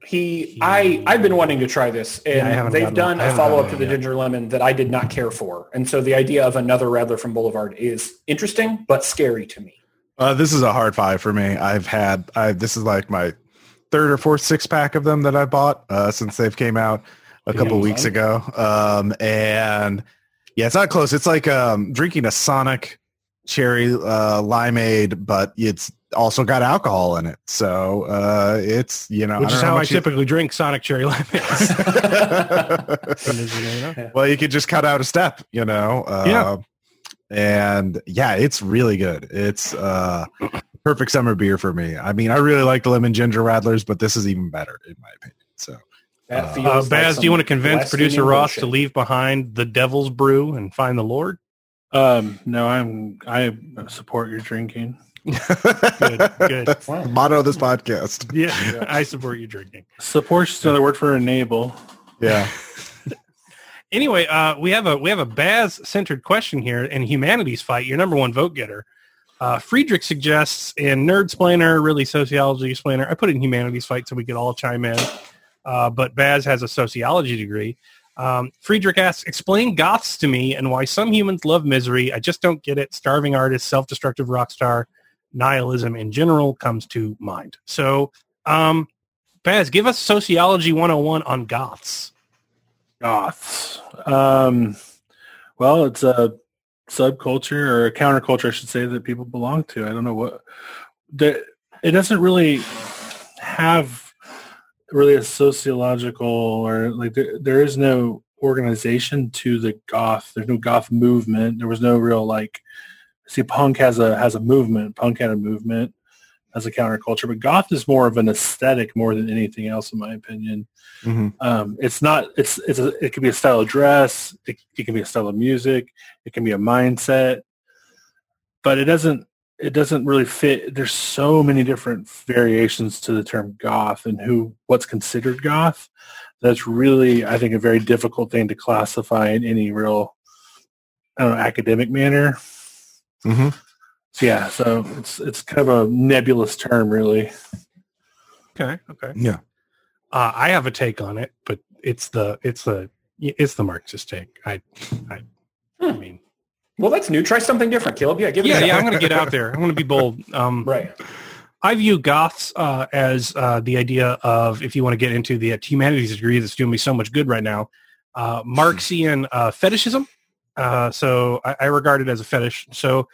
been wanting to try this, and they've done a follow-up to the Ginger Lemon that I did not care for. And so the idea of another Radler from Boulevard is interesting, but scary to me. This is a hard 5 for me. This is like my third or fourth 6-pack of them that I bought since they've came out a couple weeks ago. And... yeah, it's not close. It's like drinking a Sonic cherry limeade, but it's also got alcohol in it. So it's, you know. Which is how I typically drink Sonic cherry limeade. Well, you could just cut out a step, you know. And, yeah, it's really good. It's perfect summer beer for me. I mean, I really like the lemon ginger rattlers, but this is even better in my opinion. So, Baz, do you want to convince producer Ross to leave behind the devil's brew and find the Lord? No, I support your drinking. Good. That's the motto of this podcast. Yeah, I support your drinking. Support's just another word for enable. Yeah. Anyway, we have a Baz-centered question here in Humanities Fight, your number one vote getter. Friedrich suggests in Nerdsplainer, really Sociology Explainer. I put in Humanities Fight so we could all chime in. But Baz has a sociology degree. Friedrich asks, explain goths to me and why some humans love misery. I just don't get it. Starving artists, self-destructive rock star, nihilism in general comes to mind. So, Baz, give us Sociology 101 on goths. Goths. Well, it's a subculture or a counterculture, I should say, that people belong to. I don't know what... It doesn't really have really a sociological or... like there is no organization to the goth. There's no goth movement. There was no real like... See, punk has a movement. Punk had a movement as a counterculture, but goth is more of an aesthetic more than anything else, in my opinion. Mm-hmm. It could be a style of dress. It can be a style of music. It can be a mindset, but it doesn't really fit. There's so many different variations to the term goth and what's considered goth. That's really, I think, a very difficult thing to classify in any real, academic manner. Mm-hmm. Yeah, so it's kind of a nebulous term, really. Okay. Yeah, I have a take on it, but it's the Marxist take. I mean, well, that's new. Try something different, Caleb. Yeah, give it. Yeah. I'm going to get out there. I'm going to be bold. Right. I view goths as the idea of, if you want to get into the humanities degree that's doing me so much good right now, Marxian fetishism. So I regard it as a fetish. So.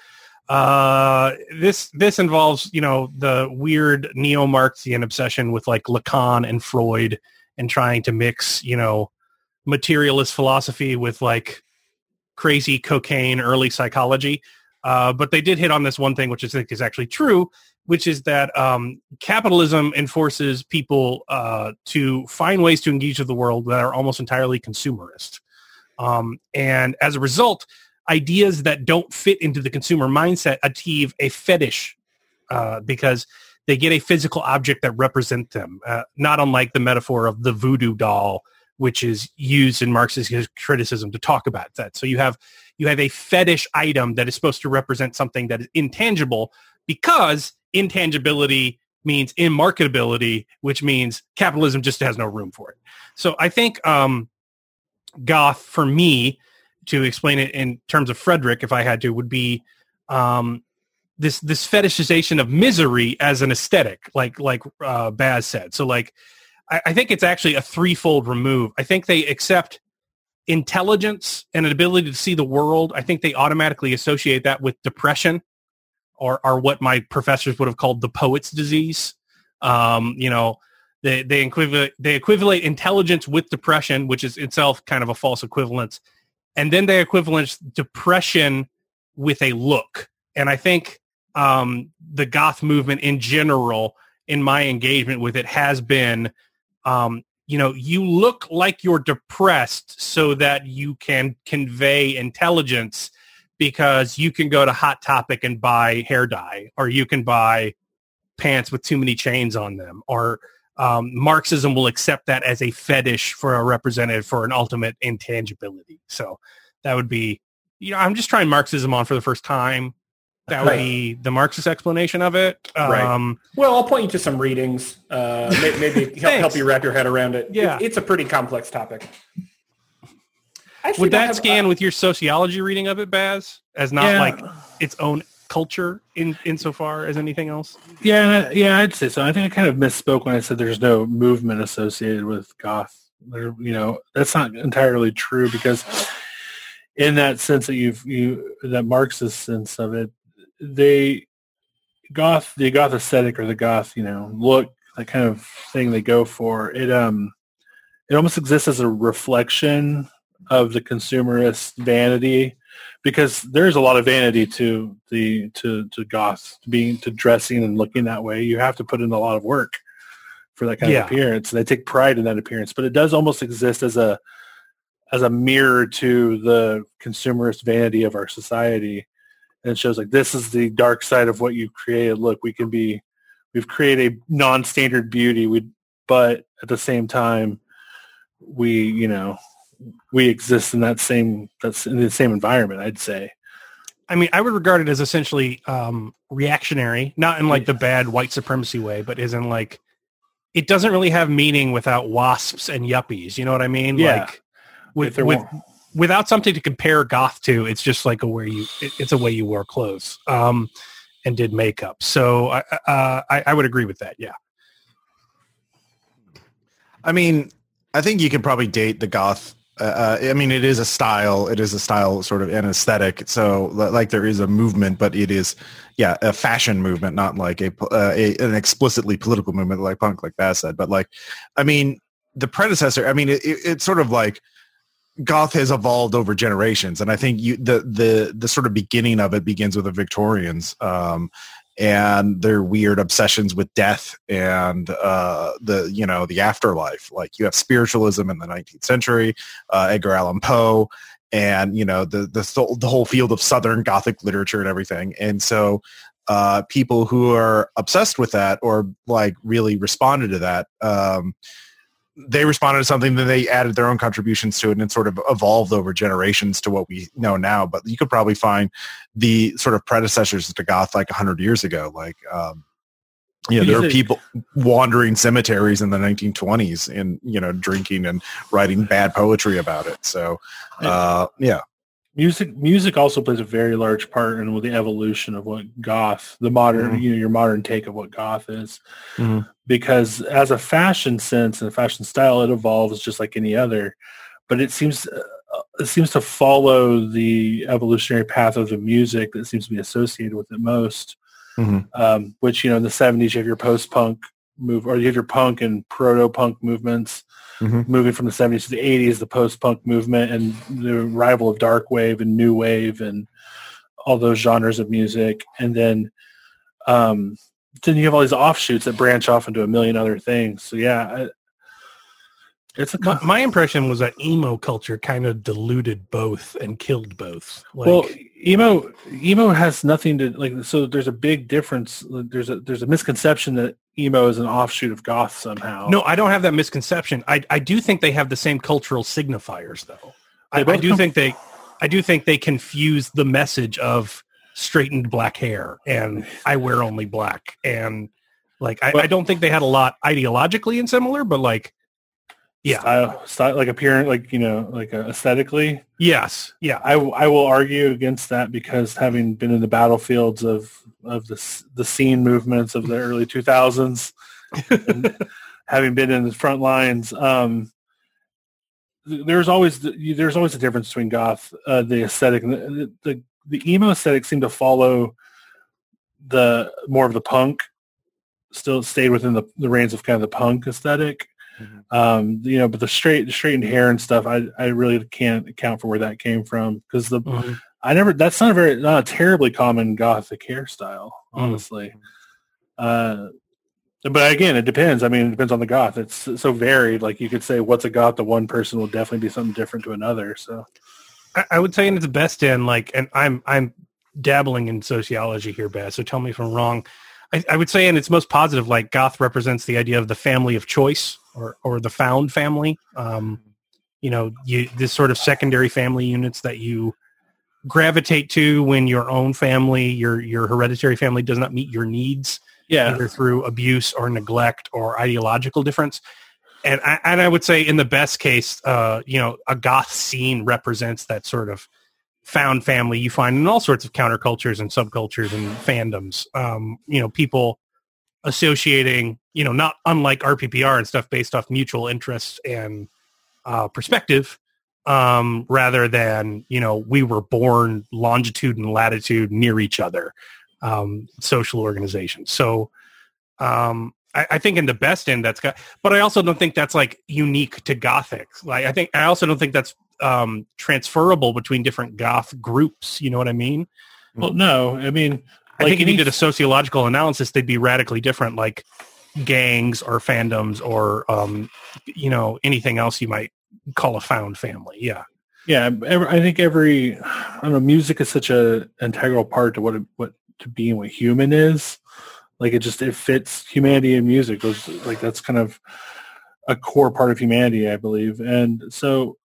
This involves, the weird neo-Marxian obsession with like Lacan and Freud and trying to mix, materialist philosophy with like crazy cocaine early psychology. But they did hit on this one thing, which I think is actually true, which is that capitalism enforces people to find ways to engage with the world that are almost entirely consumerist. And as a result, ideas that don't fit into the consumer mindset achieve a fetish because they get a physical object that represent them, not unlike the metaphor of the voodoo doll, which is used in Marxist criticism to talk about that. So you have a fetish item that is supposed to represent something that is intangible, because intangibility means immarketability, which means capitalism just has no room for it. So I think goth, for me, to explain it in terms of Friedrich, if I had to, would be this fetishization of misery as an aesthetic, like Baz said. So like, I think it's actually a threefold remove. I think they accept intelligence and an ability to see the world. I think they automatically associate that with depression, or what my professors would have called the poet's disease. They equivalent intelligence with depression, which is itself kind of a false equivalence. And then they equivalent depression with a look. And I think the goth movement in general, in my engagement with it, has been, you look like you're depressed so that you can convey intelligence, because you can go to Hot Topic and buy hair dye, or you can buy pants with too many chains on them, or Marxism will accept that as a fetish for a representative for an ultimate intangibility. So that would be, I'm just trying Marxism on for the first time. That would be the Marxist explanation of it. Right. Well, I'll point you to some readings. Maybe help you wrap your head around it. Yeah. It's a pretty complex topic. Would that scan with your sociology reading of it, Baz, as not like its own culture insofar as anything else? Yeah, I'd say so. I think I kind of misspoke when I said there's no movement associated with goth. There, that's not entirely true, because in that sense that that Marxist sense of it, the goth aesthetic or the goth, look, that kind of thing they go for, it almost exists as a reflection of the consumerist vanity because there's a lot of vanity to the to goths being to dressing and looking that way. You have to put in a lot of work for that kind of appearance, and they take pride in that appearance. But it does almost exist as a mirror to the consumerist vanity of our society, and it shows like this is the dark side of what you've created. Look, we can be, we've created a non-standard beauty. We, but at the same time, we we exist in that same in the same environment. I'd say. I mean, I would regard it as essentially reactionary, not in like the bad white supremacy way, but as in like. It doesn't really have meaning without wasps and yuppies. You know what I mean? Yeah. Like without something to compare goth to, it's just like a where you, it's a way you wore clothes and did makeup. So I would agree with that. Yeah. I mean, I think you can probably date the goth. I mean, it is a style. It is a style sort of an aesthetic. So like there is a movement, but it is, yeah, a fashion movement, not like an explicitly political movement like punk, like Baz said. But like, I mean, the predecessor, I mean, it's sort of like goth has evolved over generations. And I think the sort of beginning of it begins with the Victorians and their weird obsessions with death and the afterlife. Like you have spiritualism in the 19th century, Edgar Allan Poe, and the whole field of Southern Gothic literature and everything. And so people who are obsessed with that or like really responded to that, they responded to something, then they added their own contributions to it, and it sort of evolved over generations to what we know now. But you could probably find the sort of predecessors to goth like 100 years ago. Like, there were people wandering cemeteries in the 1920s and, drinking and writing bad poetry about it. So, yeah. Music also plays a very large part in the evolution of what goth, the modern, your modern take of what goth is, because as a fashion sense and a fashion style, it evolves just like any other, but it seems to follow the evolutionary path of the music that seems to be associated with it most, which, in the 70s, you have your post-punk move, or you have your punk and proto-punk movements. Moving from the 70s to the 80s, the post-punk movement and the arrival of dark wave and new wave and all those genres of music. And then you have all these offshoots that branch off into a million other things. So, yeah. My impression was that emo culture kind of diluted both and killed both. Like, well, emo has nothing to like. So there's a big difference. There's a misconception that emo is an offshoot of goth somehow. No, I don't have that misconception. I do think they have the same cultural signifiers though. I do think they confuse the message of straightened black hair and I wear only black and like I don't think they had a lot ideologically and similar, but like. Yeah, style, like appearance, like aesthetically. Yes, yeah. I will argue against that because having been in the battlefields of the scene movements of the early 2000s, and having been in the front lines, there's always a difference between goth, the aesthetic, and the emo aesthetic seemed to follow the more of the punk, still stayed within the reins of kind of the punk aesthetic. But the straightened hair and stuff, I really can't account for where that came from because that's not a terribly common gothic hairstyle, honestly. But again, it depends. I mean, it depends on the goth. It's so varied. Like you could say, what's a goth? The one person will definitely be something different to another. So, I would say, in its best end, like, and I'm dabbling in sociology here, Baz. So tell me if I'm wrong. I would say in its most positive, like goth represents the idea of the family of choice or the found family, this sort of secondary family units that you gravitate to when your own family, your hereditary family does not meet your needs, either through abuse or neglect or ideological difference. And I would say in the best case, a goth scene represents that sort of found family you find in all sorts of countercultures and subcultures and fandoms, people associating, not unlike RPPR and stuff based off mutual interests and perspective, rather than, we were born longitude and latitude near each other, social organizations. So I think in the best end that's got, but I also don't think that's like unique to Gothic. Like I also don't think that's transferable between different goth groups. You know what I mean? Well, no, I mean, I think if you did a sociological analysis, they'd be radically different, like gangs or fandoms or, you know, anything else you might call a found family. Yeah. Yeah. I think I don't know, music is such an integral part to what human is. Like it fits humanity and music. That's kind of a core part of humanity, I believe. And so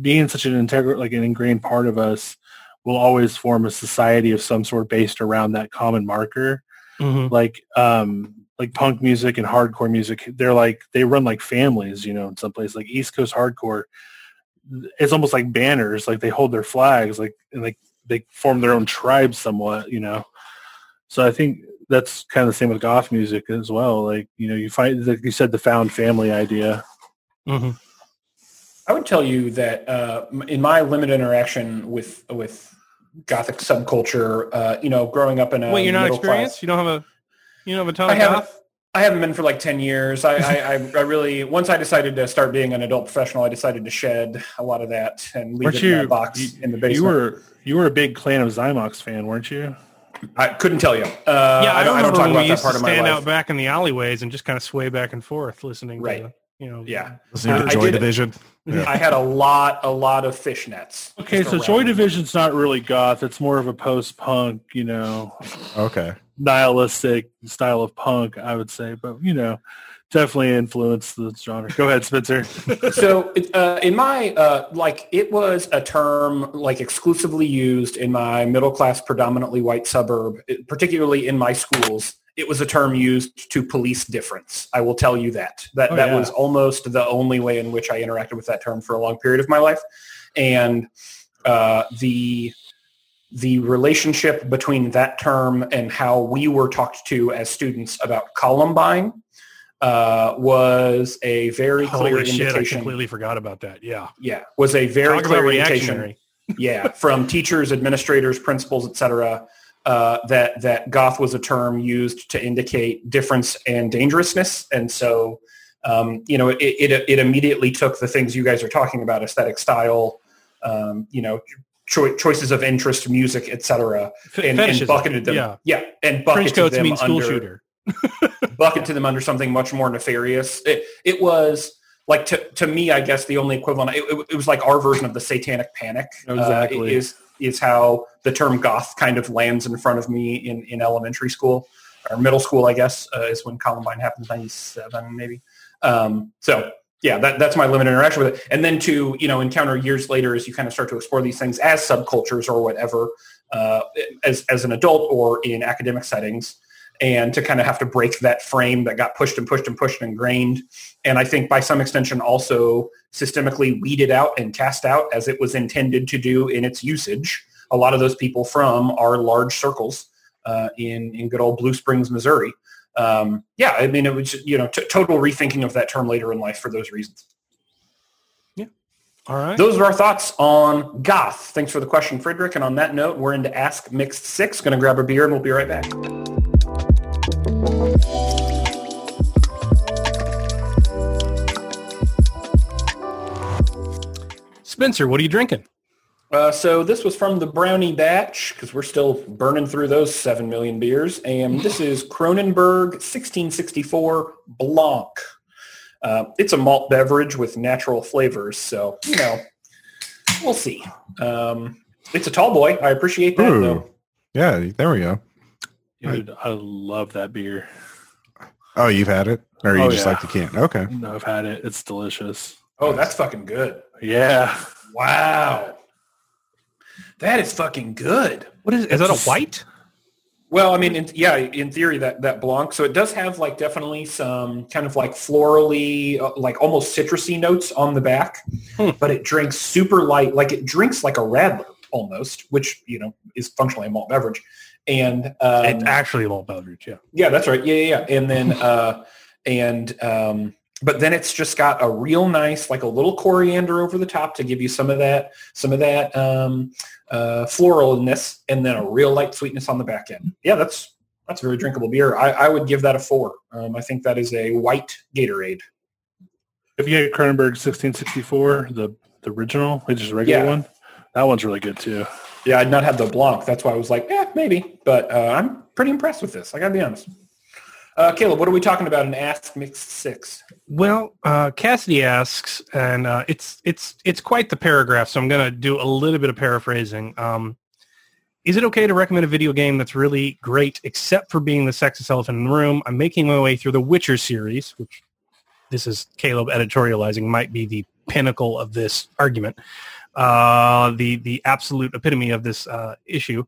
being such an integral, like an ingrained part of us, will always form a society of some sort based around that common marker. Mm-hmm. Like punk music and hardcore music, they run like families, you know, in some place, like East Coast hardcore. It's almost like banners, like they hold their flags, and they form their own tribe somewhat, you know? So I think that's kind of the same with goth music as well. Like, you know, you find, like you said, the found family idea. Mm-hmm. I would tell you that in my limited interaction with Gothic subculture, you know, growing up in a Wait, you're not experienced? Class, you don't have a ton of goth? I haven't been for like 10 years. I really, once I decided to start being an adult professional, I decided to shed a lot of that and leave it in that box in the basement. You were a big Clan of Xymox fan, weren't you? I couldn't tell you. Yeah, I don't remember talk about that part of my life. Stand out back in the alleyways and just kind of sway back and forth listening to the, you know, yeah. Joy Division. Yeah. I had a lot of fishnets. Okay, so Joy Division's not really goth. It's more of a post-punk, you know, okay, nihilistic style of punk, I would say. But, you know, definitely influenced the genre. Go ahead, Spencer. So in my, it was a term, exclusively used in my middle-class, predominantly white suburb, particularly in my schools. It was a term used to police difference. I will tell you that. That was almost the only way in which I interacted with that term for a long period of my life. And the relationship between that term and how we were talked to as students about Columbine was a very clear indication. I completely forgot about that. Yeah. Yeah. Was a very clear indication. Yeah. From teachers, administrators, principals, et cetera. That goth was a term used to indicate difference and dangerousness. And so, you know, it immediately took the things you guys are talking about, aesthetic style, you know, choices of interest, music, et cetera, and bucketed them. Yeah. Yeah, and bucketed them mean school under, shooter. Bucketed them under something much more nefarious. It was like, to me, I guess the only equivalent, it was like our version of the satanic panic. Exactly. Is how the term goth kind of lands in front of me in elementary school or middle school, I guess, is when Columbine happens, 97 maybe. So yeah, that's my limited interaction with it. And then to, you know, encounter years later as you kind of start to explore these things as subcultures or whatever, as an adult or in academic settings, and to kind of have to break that frame that got pushed and pushed and pushed and ingrained. And I think by some extension also systemically weeded out and cast out as it was intended to do in its usage. A lot of those people from our large circles in good old Blue Springs, Missouri. Yeah, I mean, it was, you know, total rethinking of that term later in life for those reasons. Yeah. All right. Those are our thoughts on goth. Thanks for the question, Frederick. And on that note, we're into Ask Mixed Six. Going to grab a beer and we'll be right back. Spencer, what are you drinking? So this was from the Brownie Batch, because we're still burning through those 7 million beers. And this is Kronenberg 1664 Blanc. It's a malt beverage with natural flavors. So, you know, we'll see. It's a tall boy. I appreciate that, though. Yeah, there we go. Dude, I love that beer. Oh, you've had it? Or you just like the can? Okay. No, I've had it. It's delicious. Oh, that's fucking good. Yeah. Wow. That is fucking good. What is it? Is that a white? Well, I mean, in theory, that Blanc. So it does have like definitely some kind of like florally, like almost citrusy notes on the back. But it drinks super light. Like it drinks like a Radler almost, which, you know, is functionally a malt beverage. And it's actually a malt beverage, yeah. Yeah, that's right. Yeah. And then but then it's just got a real nice, like a little coriander over the top to give you some of that floralness, and then a real light sweetness on the back end. Yeah, that's a very drinkable beer. I would give that a 4. I think that is a white Gatorade. If you get Kronenberg 1664, the The original? Like just the regular one? That one's really good too. Yeah, I'd not had the Blanc. That's why I was like, yeah, maybe. But I'm pretty impressed with this. I got to be honest. Caleb, what are we talking about in Ask Mix 6? Well, Cassidy asks, and it's quite the paragraph, so I'm going to do a little bit of paraphrasing. Is it okay to recommend a video game that's really great, except for being the sexist elephant in the room? I'm making my way through the Witcher series, which this is Caleb editorializing, might be the pinnacle of this argument, the absolute epitome of this issue.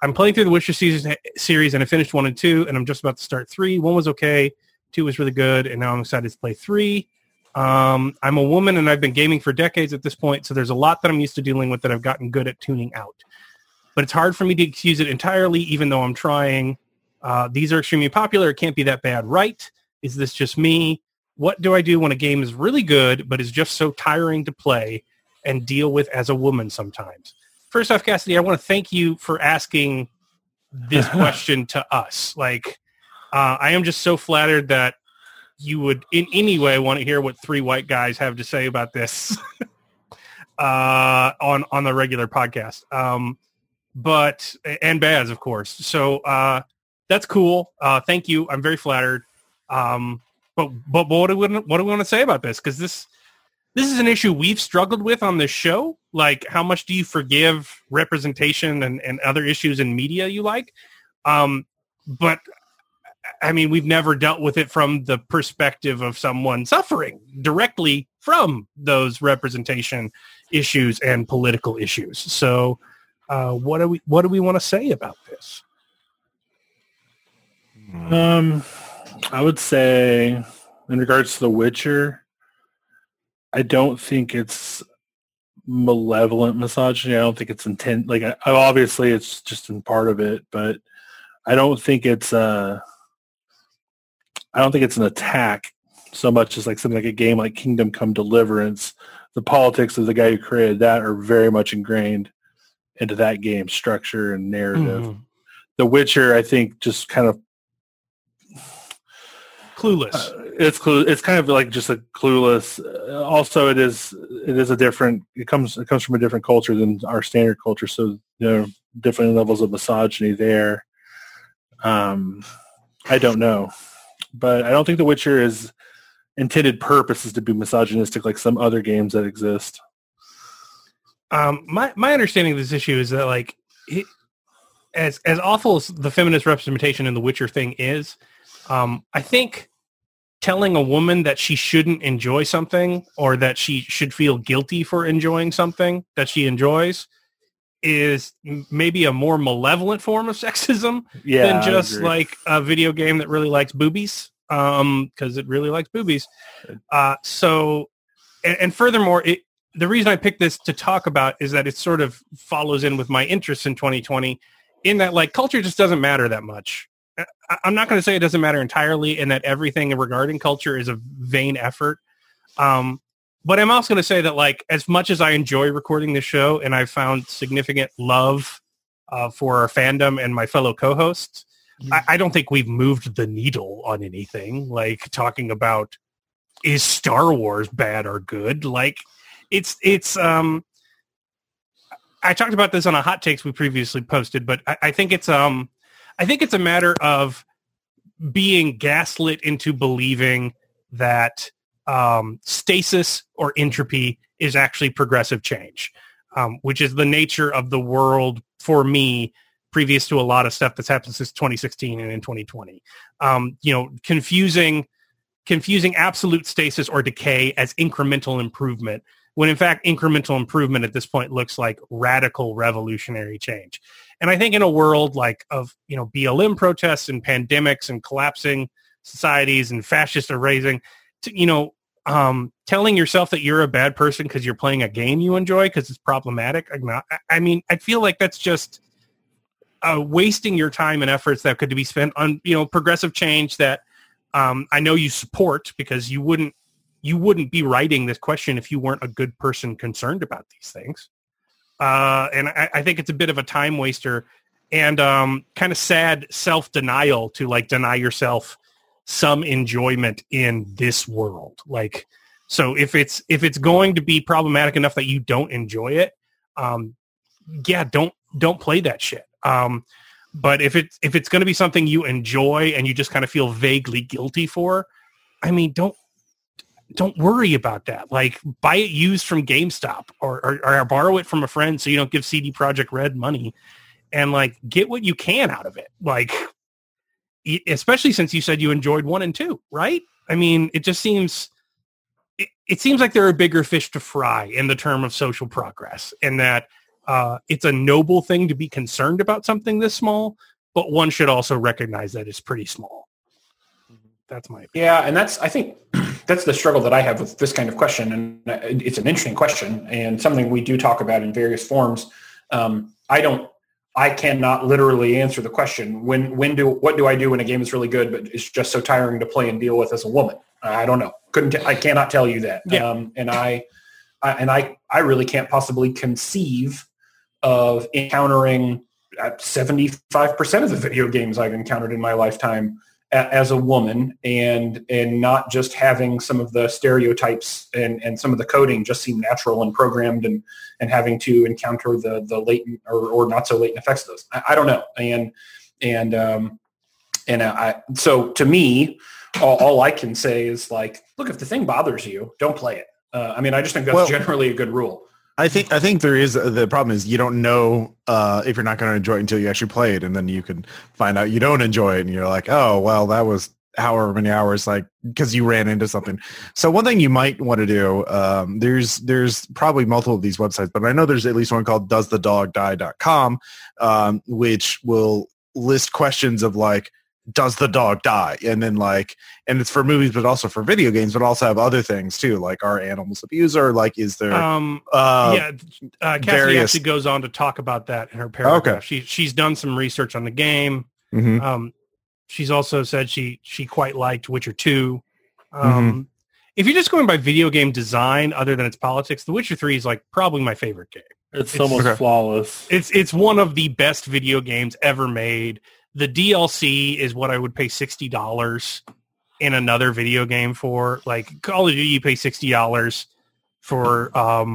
I'm playing through the Witcher series, and I finished 1 and 2, and I'm just about to start 3. 1 was okay, 2 was really good, and now I'm excited to play 3. I'm a woman, and I've been gaming for decades at this point, so there's a lot that I'm used to dealing with that I've gotten good at tuning out. But it's hard for me to excuse it entirely, even though I'm trying. These are extremely popular. It can't be that bad, right? Is this just me? What do I do when a game is really good, but is just so tiring to play and deal with as a woman sometimes? First off, Cassidy, I want to thank you for asking this question to us. Like, I am just so flattered that you would in any way want to hear what three white guys have to say about this on the regular podcast. But, and Baz, of course. So that's cool. Thank you. I'm very flattered. But what do we want to say about this? Because this is an issue we've struggled with on this show. Like, how much do you forgive representation and other issues in media you like? But, I mean, we've never dealt with it from the perspective of someone suffering directly from those representation issues and political issues. So what do we want to say about this? I would say, in regards to The Witcher, I don't think it's malevolent misogyny. I don't think it's intent. Like, obviously, it's just in part of it, but I don't think it's an attack so much as like something like a game like Kingdom Come Deliverance. The politics of the guy who created that are very much ingrained into that game's structure and narrative. The Witcher, I think, just kind of clueless. It's kind of like just a clueless. Also, it is a different. It comes from a different culture than our standard culture, so there are different levels of misogyny there. I don't know, but I don't think The Witcher is intended purpose is to be misogynistic like some other games that exist. My understanding of this issue is that, like, as awful as the feminist representation in The Witcher thing is, I think telling a woman that she shouldn't enjoy something or that she should feel guilty for enjoying something that she enjoys is maybe a more malevolent form of sexism than just like a video game that really likes boobies, because it really likes boobies. So, and furthermore, the reason I picked this to talk about is that it sort of follows in with my interest in 2020 in that, like, culture just doesn't matter that much. I'm not going to say it doesn't matter entirely and that everything regarding culture is a vain effort. But I'm also going to say that, like, as much as I enjoy recording this show and I've found significant love for our fandom and my fellow co-hosts, I don't think we've moved the needle on anything. Like, talking about, is Star Wars bad or good? Like, it's I talked about this on a Hot Takes we previously posted, but I think it's a matter of being gaslit into believing that stasis or entropy is actually progressive change, which is the nature of the world for me, previous to a lot of stuff that's happened since 2016 and in 2020. Confusing absolute stasis or decay as incremental improvement, when in fact incremental improvement at this point looks like radical revolutionary change. And I think in a world like of, BLM protests and pandemics and collapsing societies and fascist erasing, telling yourself that you're a bad person because you're playing a game you enjoy because it's problematic. I mean, I feel like that's just wasting your time and efforts that could be spent on, progressive change that I know you support, because you wouldn't be writing this question if you weren't a good person concerned about these things. And I think it's a bit of a time waster and kind of sad self-denial to, like, deny yourself some enjoyment in this world. Like, So if it's going to be problematic enough that you don't enjoy it, don't play that shit. But if it's going to be something you enjoy and you just kind of feel vaguely guilty for, I mean, don't worry about that. Like, buy it used from GameStop or borrow it from a friend so you don't give CD Projekt Red money, and like get what you can out of it. Like, especially since you said you enjoyed 1 and 2, right? I mean, it just seems like there are bigger fish to fry in the term of social progress, and that it's a noble thing to be concerned about something this small, but one should also recognize that it's pretty small. That's my opinion. Yeah, and that's the struggle that I have with this kind of question, and it's an interesting question and something we do talk about in various forms. I cannot literally answer the question. What do I do when a game is really good, but it's just so tiring to play and deal with as a woman? I don't know. I cannot tell you that. Yeah. And I really can't possibly conceive of encountering 75% of the video games I've encountered in my lifetime as a woman, and not just having some of the stereotypes and some of the coding just seem natural and programmed, and having to encounter the latent or not so latent effects of those. I don't know. So to me, all I can say is, like, look, if the thing bothers you, don't play it. I just think that's generally a good rule. I think there is the problem is you don't know if you're not going to enjoy it until you actually play it, and then you can find out you don't enjoy it, and you're like, oh well, that was however many hours, like, because you ran into something. So one thing you might want to do, there's probably multiple of these websites, but I know there's at least one called doesthedogdie.com, which will list questions of like, does the dog die? And then like, and it's for movies, but also for video games, but also have other things too. Like, are animals abused, or like, is there, Cassie actually goes on to talk about that in her paragraph. Okay. She's done some research on the game. Mm-hmm. She's also said she quite liked Witcher 2. Mm-hmm. If you're just going by video game design, other than its politics, The Witcher 3 is like probably my favorite game. It's almost flawless. It's one of the best video games ever made. The DLC is what I would pay $60 in another video game for. Like Call of Duty, you pay $60 for a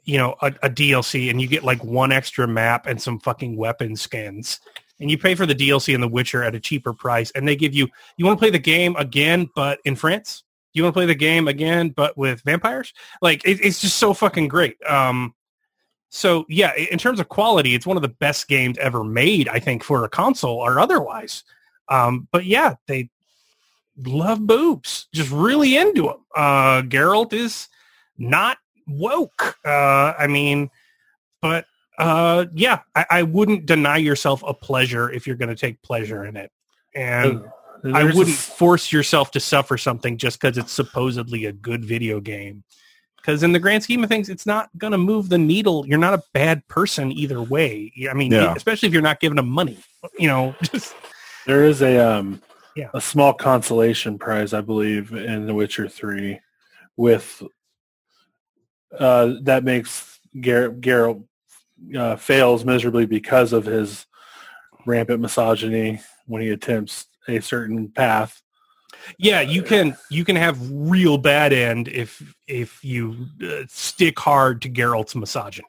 DLC, and you get like one extra map and some fucking weapon skins. And you pay for the DLC in The Witcher at a cheaper price, and they give you, you want to play the game again, but in France? You want to play the game again, but with vampires? Like, it's just so fucking great. So, yeah, in terms of quality, it's one of the best games ever made, I think, for a console or otherwise. But, yeah, they love boobs. Just really into them. Geralt is not woke. I wouldn't deny yourself a pleasure if you're going to take pleasure in it. And I wouldn't force yourself to suffer something just because it's supposedly a good video game. Because in the grand scheme of things, it's not going to move the needle. You're not a bad person either way. Especially if you're not giving them money. You know, there is a small consolation prize, I believe, in The Witcher 3, with that makes Geralt fails miserably because of his rampant misogyny when he attempts a certain path. Yeah, you can have real bad end if you stick hard to Geralt's misogyny.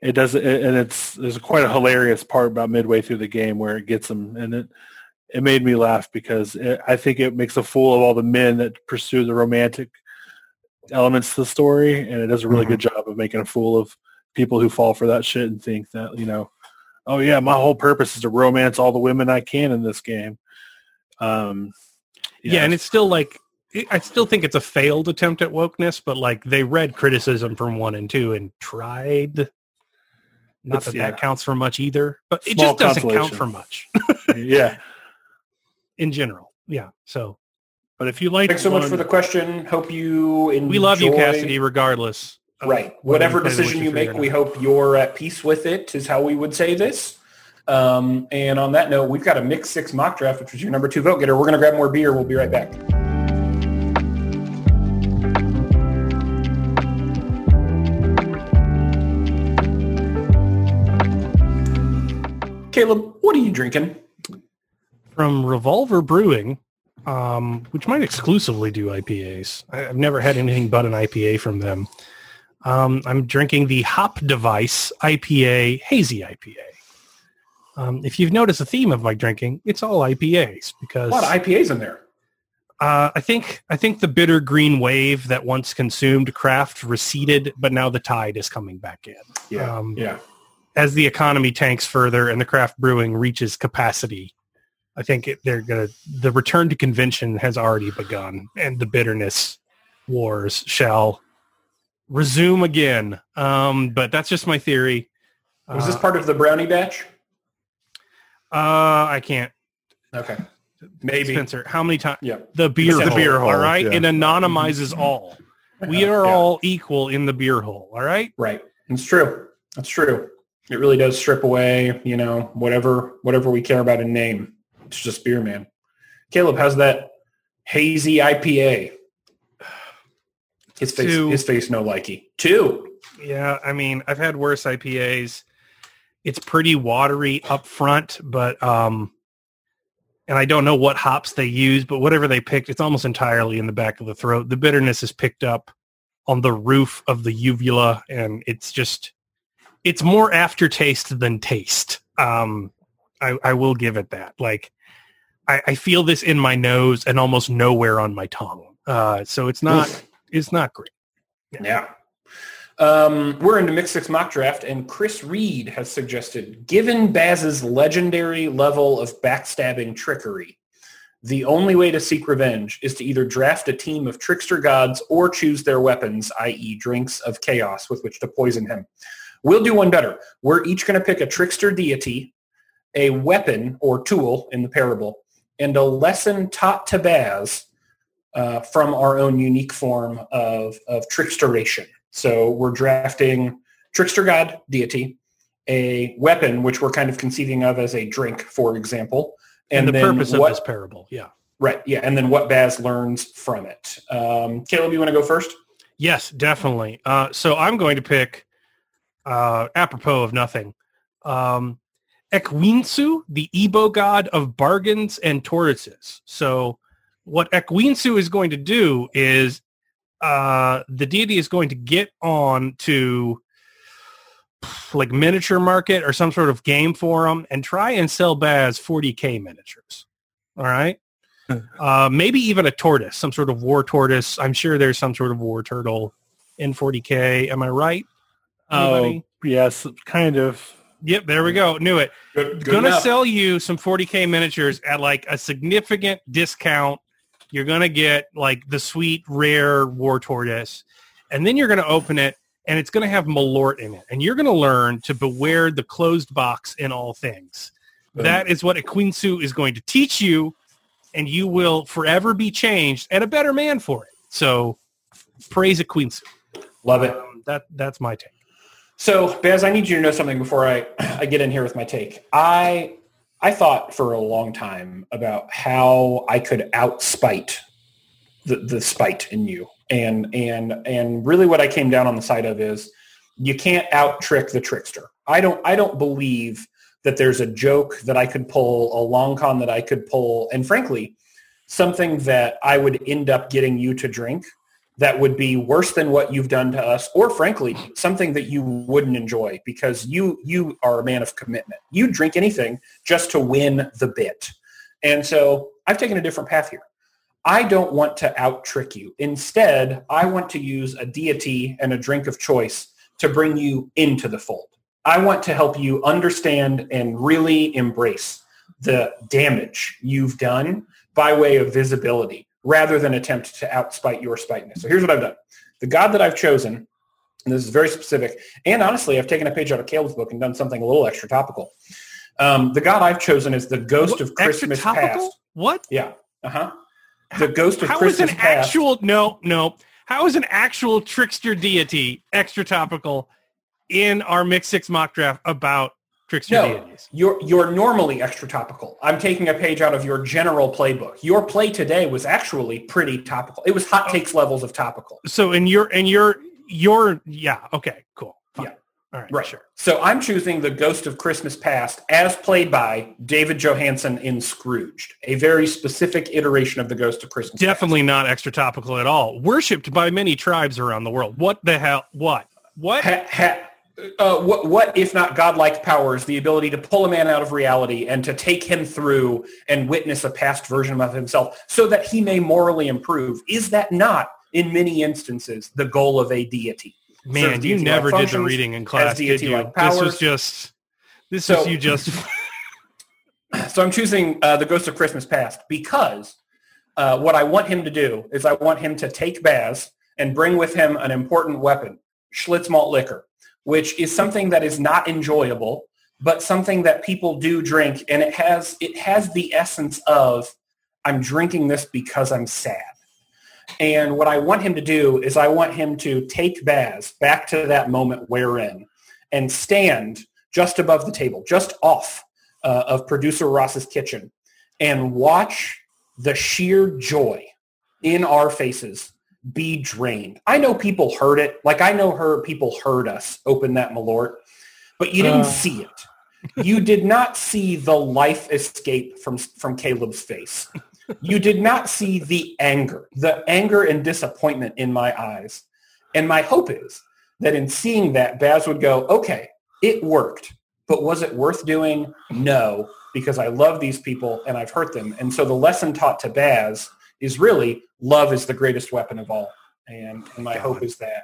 It does, and there's quite a hilarious part about midway through the game where it gets him, and it made me laugh because I think it makes a fool of all the men that pursue the romantic elements to the story, and it does a really good job of making a fool of people who fall for that shit and think that, you know, oh yeah, my whole purpose is to romance all the women I can in this game. Yeah, and it's still like, I still think it's a failed attempt at wokeness, but like they read criticism from 1 and 2 and tried. Not that counts for much either, but it just doesn't count for much. Yeah. In general. Yeah. So, but if you like, thanks so much for the question. Hope you enjoy. We love you, Cassidy, regardless. Right. Whatever decision you make, we hope you're at peace with it, is how we would say this. And on that note, we've got a Mix 6 mock draft, which was your number 2 vote getter. We're going to grab more beer. We'll be right back. Caleb, what are you drinking? From Revolver Brewing, which might exclusively do IPAs. I've never had anything but an IPA from them. I'm drinking the Hop Device IPA, hazy IPA. If you've noticed the theme of my drinking, it's all IPAs because a lot of IPAs in there. I think the bitter green wave that once consumed craft receded, but now the tide is coming back in. Yeah. As the economy tanks further and the craft brewing reaches capacity, I think the return to convention has already begun, and the bitterness wars shall resume again. But that's just my theory. Was this part of the brownie batch? I can't. Okay. Maybe. Spencer, how many times? Yeah. The beer hole, all right? Yeah. It anonymizes all. We are all equal in the beer hole, all right? Right. It's true. It really does strip away, whatever we care about in name. It's just beer, man. Caleb, how's that hazy IPA? His face no likey. 2. Yeah, I mean, I've had worse IPAs. It's pretty watery up front, but and I don't know what hops they use, but whatever they picked, it's almost entirely in the back of the throat. The bitterness is picked up on the roof of the uvula, and it's more aftertaste than taste. I will give it that. Like, I feel this in my nose and almost nowhere on my tongue. So it's not great. Yeah. We're into Mixed Six Mock Draft, and Chris Reed has suggested, given Baz's legendary level of backstabbing trickery, the only way to seek revenge is to either draft a team of trickster gods or choose their weapons, i.e. drinks of chaos, with which to poison him. We'll do one better. We're each going to pick a trickster deity, a weapon or tool in the parable, and a lesson taught to Baz from our own unique form of tricksteration. So we're drafting trickster god deity, a weapon, which we're kind of conceiving of as a drink, for example. And the purpose of this parable, yeah. Right, yeah, and then what Baz learns from it. Caleb, you want to go first? Yes, definitely. So I'm going to pick, apropos of nothing, Ekwinsu, the Igbo god of bargains and tortoises. So what Ekwinsu is going to do is the deity is going to get on to like miniature market or some sort of game forum and try and sell Baz 40K miniatures. All right. Maybe even a tortoise, some sort of war tortoise. I'm sure there's some sort of war turtle in 40K. Am I right? Anybody? Oh, yes, kind of. Yep, there we go. Knew it. Gonna sell you some 40K miniatures at like a significant discount. You're going to get like the sweet, rare war tortoise. And then you're going to open it and it's going to have Malort in it. And you're going to learn to beware the closed box in all things. Boom. That is what Ekwinsu is going to teach you. And you will forever be changed and a better man for it. So praise Ekwinsu. Love it. That's my take. So, Baz, I need you to know something before I get in here with my take. I thought for a long time about how I could outspite the spite in you. And really what I came down on the side of is you can't out-trick the trickster. I don't believe that there's a joke that I could pull, a long con that I could pull, and frankly, something that I would end up getting you to drink that would be worse than what you've done to us, or frankly, something that you wouldn't enjoy because you are a man of commitment. You drink anything just to win the bit. And so I've taken a different path here. I don't want to out-trick you. Instead, I want to use a deity and a drink of choice to bring you into the fold. I want to help you understand and really embrace the damage you've done by way of visibility, rather than attempt to outspite your spiteness. So here's what I've done. The god that I've chosen, and this is very specific, and honestly, I've taken a page out of Caleb's book and done something a little extra topical. The god I've chosen is the ghost of Christmas past. What? Yeah. Uh-huh. The ghost of Christmas past. How is an actual trickster deity extra topical in our Mixed Six mock draft about trickster deities? You're normally extra topical. I'm taking a page out of your general playbook. Your play today was actually pretty topical. It was hot takes levels of topical. So in your yeah, okay, cool. Fine. Yeah. All right. Right. Sure. So I'm choosing The Ghost of Christmas Past as played by David Johansen in Scrooged, a very specific iteration of The Ghost of Christmas Past. Not extra topical at all. Worshipped by many tribes around the world. What the hell? What? What if not godlike powers, the ability to pull a man out of reality and to take him through and witness a past version of himself so that he may morally improve? Is that not, in many instances, the goal of a deity? Man, you never did the reading in class, did you? Powers. This is you just... So I'm choosing The Ghost of Christmas Past because what I want him to do is I want him to take Baz and bring with him an important weapon, Schlitz malt liquor, which is something that is not enjoyable, but something that people do drink, and it has the essence of, I'm drinking this because I'm sad. And what I want him to do is I want him to take Baz back to that moment wherein and stand just above the table, just off of producer Ross's kitchen, and watch the sheer joy in our faces be drained. I know people heard it. Like I know people heard us open that Malort, but you didn't see it. You did not see the life escape from Caleb's face. You did not see the anger and disappointment in my eyes. And my hope is that in seeing that, Baz would go, okay, it worked, but was it worth doing? No, because I love these people and I've hurt them. And so the lesson taught to Baz is really love is the greatest weapon of all. And my hope is that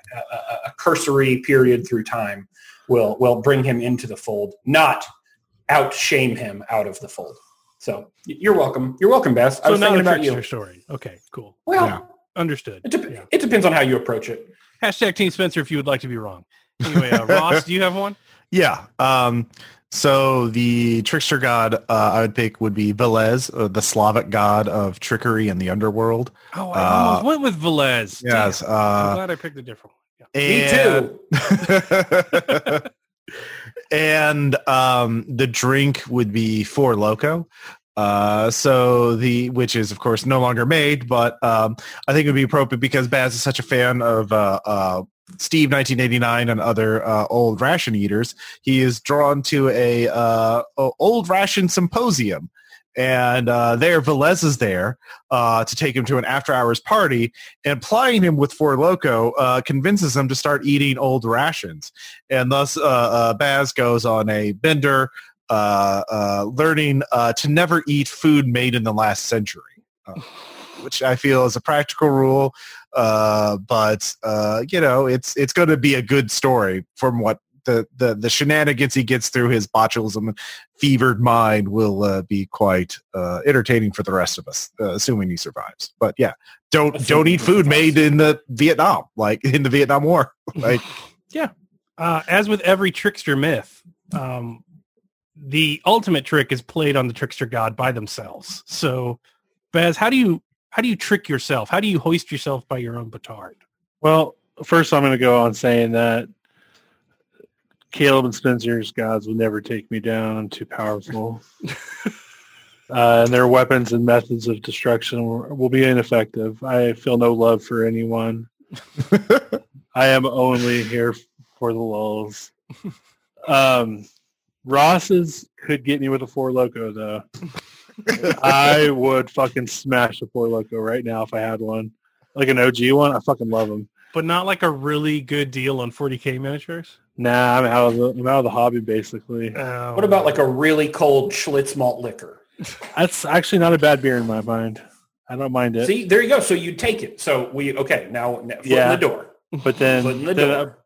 a cursory period through time will bring him into the fold, not out-shame him out of the fold. So you're welcome. You're welcome, Baz. So now that's your story. Okay, cool. Well, yeah. Understood. It depends on how you approach it. Hashtag Team Spencer if you would like to be wrong. Anyway, Ross, do you have one? Yeah. So the trickster god I would pick would be Veles, the Slavic god of trickery and the underworld. Oh, I almost went with Veles. Yes. I'm glad I picked a different one. Yeah. Me too. And the drink would be Four Loko, which is of course no longer made, but I think it would be appropriate because Baz is such a fan of Steve 1989 and other old ration eaters. He is drawn to a old ration symposium. And there, Veles is there to take him to an after-hours party, and plying him with Four Loko convinces him to start eating old rations. And thus, Baz goes on a bender, learning to never eat food made in the last century, which I feel is a practical rule. But it's going to be a good story from what the shenanigans he gets through his botulism and fevered mind will be quite entertaining for the rest of us, assuming he survives. But yeah, don't eat food made in the Vietnam War. Like, yeah. As with every trickster myth, the ultimate trick is played on the trickster god by themselves. So, Baz, how do you trick yourself? How do you hoist yourself by your own petard? Well, first I'm going to go on saying that Caleb and Spencer's gods will never take me down. I'm too powerful. And their weapons and methods of destruction will be ineffective. I feel no love for anyone. I am only here for the lulz. Ross's could get me with a Four Loko, though. I would fucking smash the Four Loko right now if I had one. Like an OG one, I fucking love them. But not like a really good deal on 40K miniatures? Nah, I'm out of the hobby, basically. Oh. What about like a really cold Schlitz malt liquor? That's actually not a bad beer in my mind. I don't mind it. See, there you go. So you take it. So now foot in the door. But then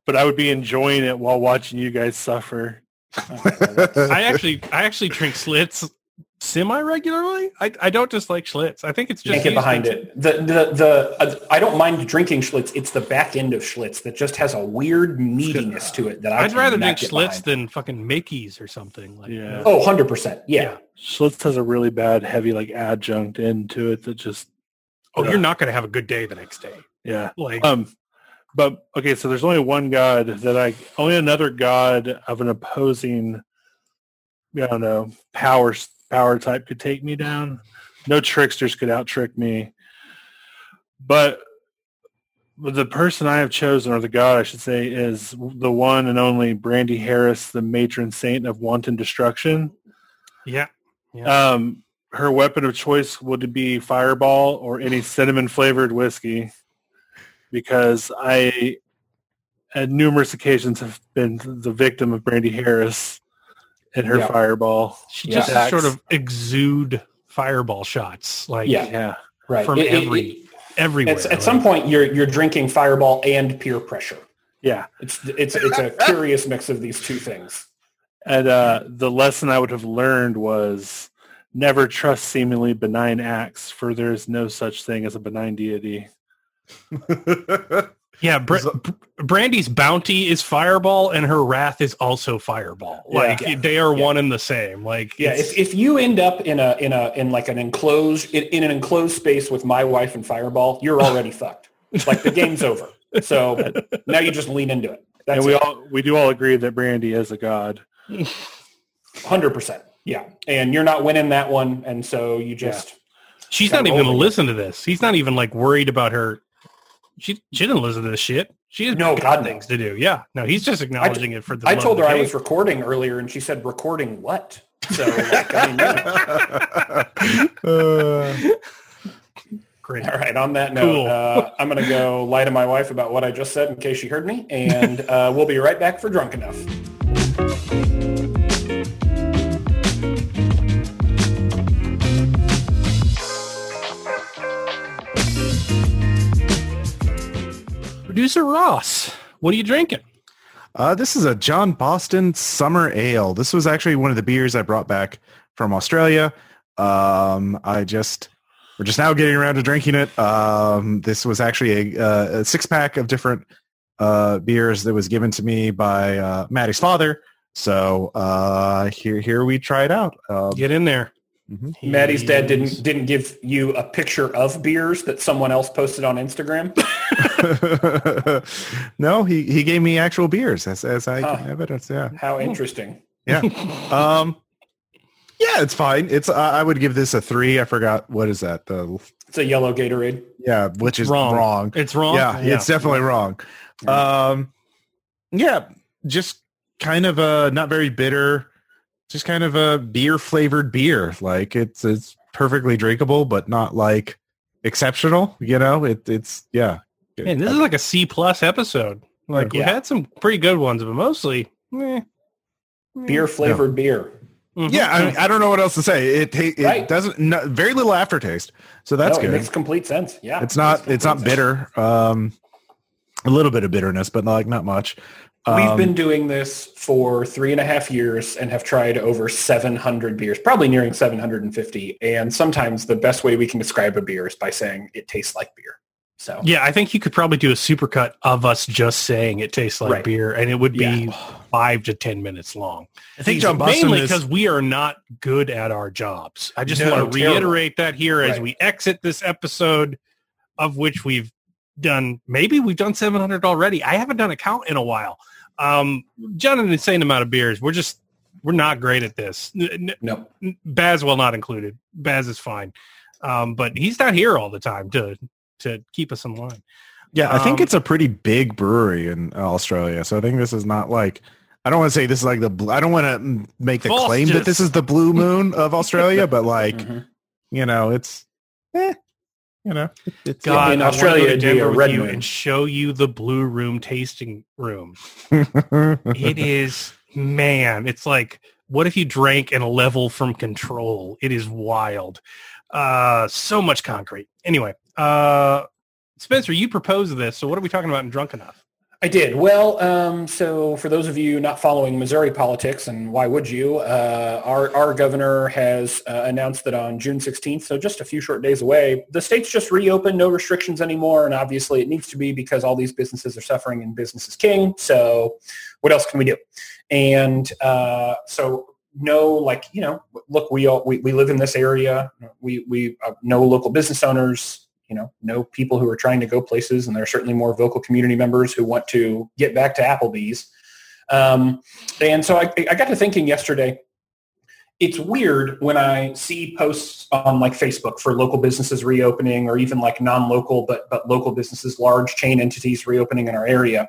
I would be enjoying it while watching you guys suffer. I actually drink Schlitz semi-regularly. I don't dislike Schlitz. I think it's just get behind it. The I don't mind drinking Schlitz. It's the back end of Schlitz that just has a weird meatiness to it that I'd rather drink Schlitz than fucking Mickey's or something. Like, yeah. Oh, 100%. Yeah. Schlitz has a really bad heavy adjunct end to it that just. Oh, you're not going to have a good day the next day. Yeah. But okay, so there's only one god only another god of an opposing, power type could take me down. No tricksters could out-trick me. But The person I have chosen, or the god, I should say, is the one and only Brandy Harris, the matron saint of wanton destruction. Yeah. Yeah. Her weapon of choice would be Fireball or any cinnamon-flavored whiskey, because I, at numerous occasions, have been the victim of Brandy Harris and her Fireball. She just sort of exude Fireball shots, like right from everywhere. At some point, you're drinking Fireball and peer pressure. Yeah, it's a curious mix of these two things. And the lesson I would have learned was, never trust seemingly benign acts, for there is no such thing as a benign deity. Yeah, Brandy's bounty is Fireball, and her wrath is also Fireball. Like they are one and the same. Like, if you end up in an enclosed space with My Wife and Fireball, you're already fucked. Like, the game's over. So now you just lean into it. That's we all agree that Brandy is a god. 100%. Yeah, and you're not winning that one, and so you just... Yeah. She's not even going to listen to this. He's not even, like, worried about her. She didn't listen to this shit. She has things to do. Yeah, no, he's just acknowledging it for the... I told her I was recording earlier, and she said, recording what? So, like, I mean, great. All right, on that note, cool. I'm going to go lie to my wife about what I just said in case she heard me, and we'll be right back for Drunk Enough. Producer Ross, what are you drinking? This is a John Boston Summer Ale. This was actually one of the beers I brought back from Australia. We're just now getting around to drinking it. This was actually a six-pack of different beers that was given to me by Maddie's father. So here we try it out. Get in there. Mm-hmm. Maddie's dad didn't give you a picture of beers that someone else posted on Instagram? No, he gave me actual beers as I can evidence. Yeah. How interesting. Yeah. Yeah, it's fine. It's I would give this a 3. I forgot, what is that? It's a yellow Gatorade. Yeah, which is wrong. It's wrong. Yeah, it's definitely wrong. Just kind of a not very bitter. Just kind of a beer-flavored beer. Like, it's perfectly drinkable, but not, like, exceptional, you know? It's. Man, this is like a C-plus episode. Like, we've had some pretty good ones, but mostly, beer-flavored beer. Mm-hmm. Yeah, I mean, I don't know what else to say. It doesn't... very little aftertaste, so that's good. It makes complete sense, yeah. It's not bitter. A little bit of bitterness, but, like, not much. We've been doing this for 3.5 years and have tried over 700 beers, probably nearing 750. And sometimes the best way we can describe a beer is by saying it tastes like beer. So yeah, I think you could probably do a supercut of us just saying it tastes like beer, and it would be 5 to 10 minutes long. I think John Boston, mainly because we are not good at our jobs. I just want to reiterate that here as we exit this episode, of which we've done 700 already. I haven't done a count in a while. John, an insane amount of beers. We're not great at this. No. Baz, well, not included. Baz is fine. But he's not here all the time to keep us in line. Yeah, I think it's a pretty big brewery in Australia. So I think this is not like, I don't want to say this is like I don't want to make the claim that this is the Blue Moon of Australia, but like, you know, it's, you know, it's God, in Australia, do a red moon and show you the Blue Room tasting room. It is, man, it's like, what if you drank in a level from Control? It is wild. So much concrete. Anyway, Spencer, you proposed this. So what are we talking about in Drunk Enough? I did. Well, so for those of you not following Missouri politics, and why would you, our governor has announced that on June 16th, so just a few short days away, the state's just reopened, no restrictions anymore, and obviously it needs to be because all these businesses are suffering and business is king, so what else can we do? And so no, like, you know, look, we live in this area, we know local business owners, you know people who are trying to go places, and there are certainly more vocal community members who want to get back to Applebee's. And so I got to thinking yesterday, it's weird when I see posts on like Facebook for local businesses reopening, or even like non-local but local businesses, large chain entities reopening in our area.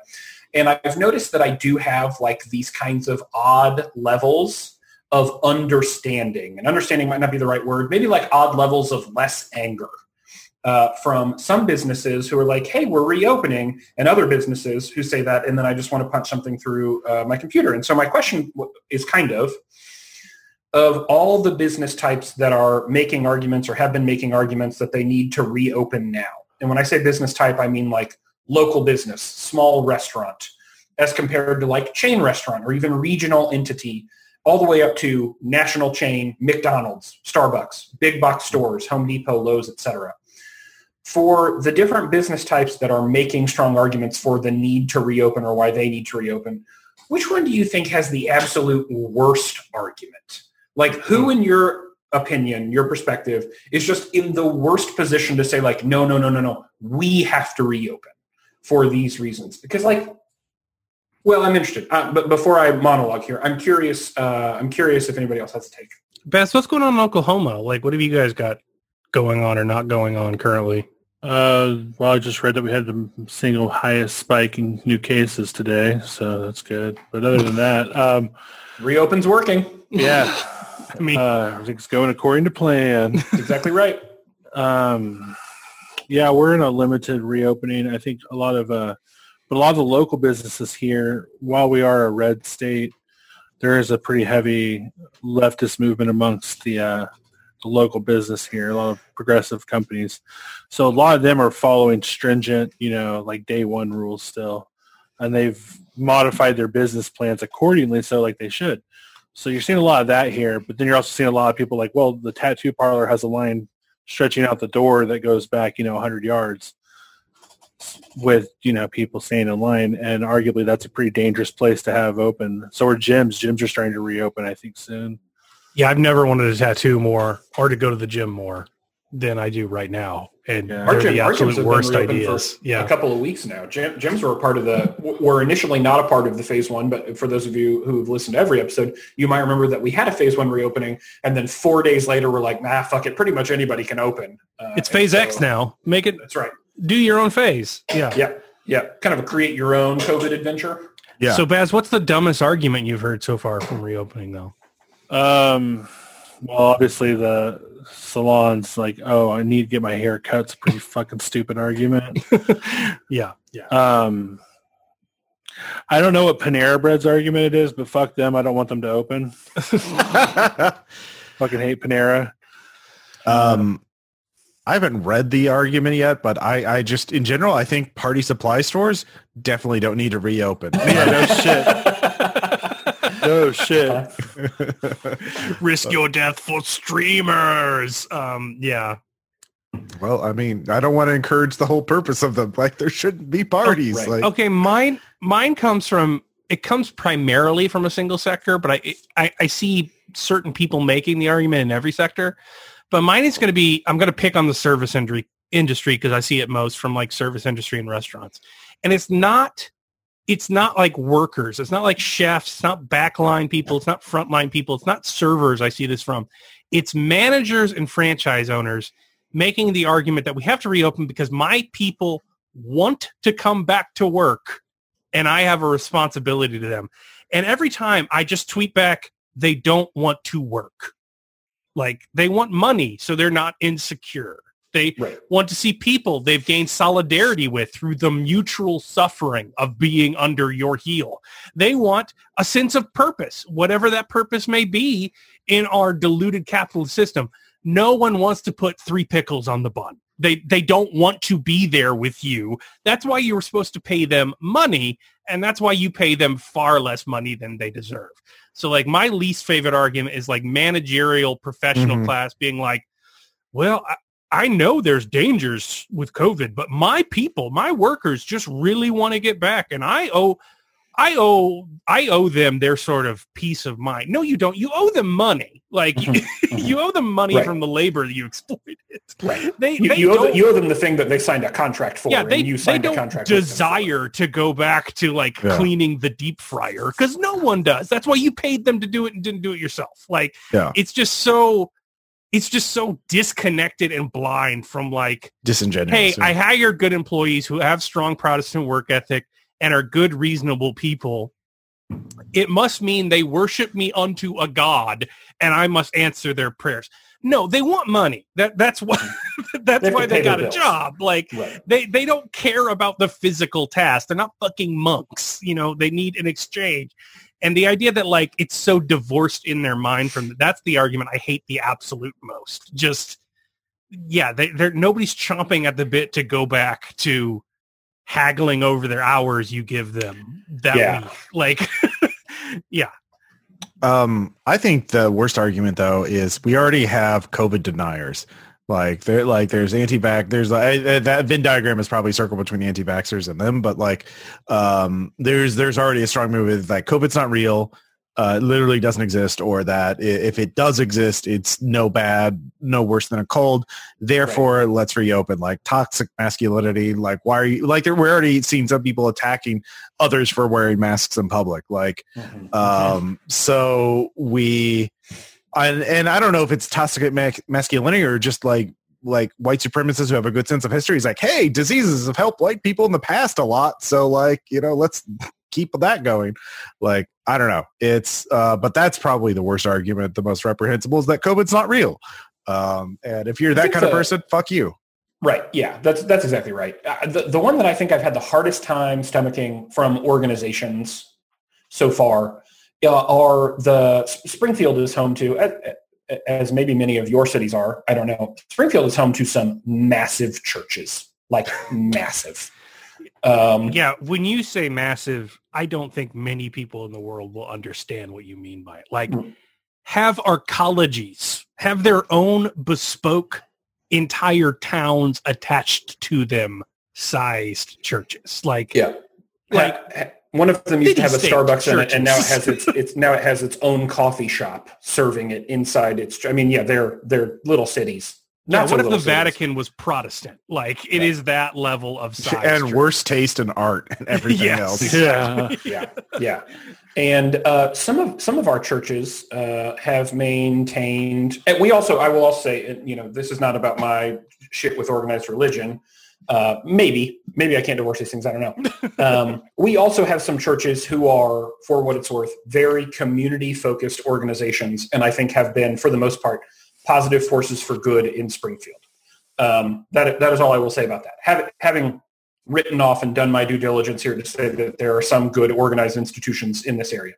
And I've noticed that I do have like these kinds of odd levels of understanding. And understanding might not be the right word. Maybe like odd levels of less anger from some businesses who are like, hey, we're reopening, and other businesses who say that, and then I just want to punch something through my computer. And so my question is kind of all the business types that are making arguments or have been making arguments that they need to reopen now. And when I say business type, I mean like local business, small restaurant, as compared to like chain restaurant or even regional entity, all the way up to national chain, McDonald's, Starbucks, big box stores, Home Depot, Lowe's, et cetera. For the different business types that are making strong arguments for the need to reopen or why they need to reopen, which one do you think has the absolute worst argument? Like, who, in your opinion, your perspective, is just in the worst position to say, like, no, we have to reopen for these reasons? Because, like, well, I'm interested. But before I monologue here, I'm curious if anybody else has a take. Baz, what's going on in Oklahoma? Like, what have you guys got going on or not going on currently? Well, I just read that we had the single highest spike in new cases today, so that's good. But other than that... reopen's working. Yeah. I mean, everything's going according to plan. That's exactly right. Yeah, we're in a limited reopening. I think a lot of the local businesses here, while we are a red state, there is a pretty heavy leftist movement amongst the local business here, a lot of progressive companies. So a lot of them are following stringent, like day one rules still, and they've modified their business plans accordingly, so like they should. So you're seeing a lot of that here, but then you're also seeing a lot of people like, well, the tattoo parlor has a line stretching out the door that goes back, 100 yards with, people staying in line, and arguably that's a pretty dangerous place to have open. So are gyms. Gyms are starting to reopen, I think, soon. Yeah, I've never wanted to tattoo more or to go to the gym more than I do right now. And they're the absolute worst ideas. A couple of weeks now. Gyms were initially not a part of the phase one, but for those of you who've listened to every episode, you might remember that we had a phase one reopening, and then 4 days later we're like, nah, fuck it, pretty much anybody can open. It's phase X now. Make it. That's right. Do your own phase. Yeah. Kind of a create your own COVID adventure. Yeah. So Baz, what's the dumbest argument you've heard so far from reopening though? Well, obviously the salons, like, oh, I need to get my hair cut's pretty fucking stupid argument. Yeah. I don't know what Panera Bread's argument it is, but fuck them. I don't want them to open. Fucking hate Panera. I haven't read the argument yet, but I just, in general, I think party supply stores definitely don't need to reopen. Yeah, no shit. Risk your death for streamers. Yeah. Well, I mean, I don't want to encourage the whole purpose of them. Like, there shouldn't be parties. Oh, right. Like, okay, mine comes primarily from a single sector, but I see certain people making the argument in every sector. But mine is going to be, I'm going to pick on the service industry because I see it most from like service industry and restaurants. And it's not like workers. It's not like chefs. It's not backline people. It's not frontline people. It's not servers I see this from. It's managers and franchise owners making the argument that we have to reopen because my people want to come back to work and I have a responsibility to them. And every time I just tweet back, they don't want to work. Like, they want money, so they're not insecure. They want to see people they've gained solidarity with through the mutual suffering of being under your heel. They want a sense of purpose, whatever that purpose may be in our diluted capitalist system. No one wants to put three pickles on the bun. They don't want to be there with you. That's why you were supposed to pay them money, and that's why you pay them far less money than they deserve. So, like, my least favorite argument is, like, managerial professional class being like, well, I know there's dangers with COVID, but my people, my workers just really want to get back, and I owe I owe them their sort of peace of mind. No, you don't. You owe them money. Like you owe them money right. from the labor that you exploited. Right. You owe them the thing that they signed a contract for. Yeah, they don't desire to go back to cleaning the deep fryer because no one does. That's why you paid them to do it and didn't do it yourself. It's just so disconnected and blind from disingenuous. Hey, I hire good employees who have strong Protestant work ethic and are good, reasonable people. It must mean they worship me unto a god, and I must answer their prayers. No, they want money. That's why they got a job. They don't care about the physical task. They're not fucking monks. They need an exchange. And the idea that it's so divorced in their mind from that's the argument I hate the absolute most. Nobody's chomping at the bit to go back to haggling over their hours you give them that week. Yeah. I think the worst argument though is we already have COVID deniers. There's anti-vax. That Venn diagram is probably circled between the anti-vaxxers and them. But there's already a strong movement that COVID's not real, it literally doesn't exist, or that if it does exist, it's no worse than a cold. Therefore, let's reopen. Toxic masculinity. Why are you we're already seeing some people attacking others for wearing masks in public. So we. And I don't know if it's toxic masculinity or just like white supremacists who have a good sense of history. It's hey, diseases have helped white people in the past a lot. So let's keep that going. I don't know. It's but that's probably the worst argument. The most reprehensible is that COVID's not real. And if you're that kind of person, fuck you. Right. Yeah, that's exactly right. The one that I think I've had the hardest time stomaching from organizations so far are the Springfield is home to, as maybe many of your cities are, I don't know. Springfield is home to some massive churches, massive. When you say massive, I don't think many people in the world will understand what you mean by it. Have arcologies, have their own bespoke entire towns attached to them sized churches. One of them used to have a Starbucks in it, and now it has its own coffee shop serving it inside its. I mean, yeah, they're little cities. Now, what if the Vatican was Protestant? It is that level of size and worse taste in art and everything else. Yeah. And some of our churches have maintained. And I will also say, this is not about my shit with organized religion. Maybe I can't divorce these things. I don't know. We also have some churches who are, for what it's worth, very community-focused organizations, and I think have been, for the most part, positive forces for good in Springfield. That is all I will say about that. Having written off and done my due diligence here to say that there are some good organized institutions in this area.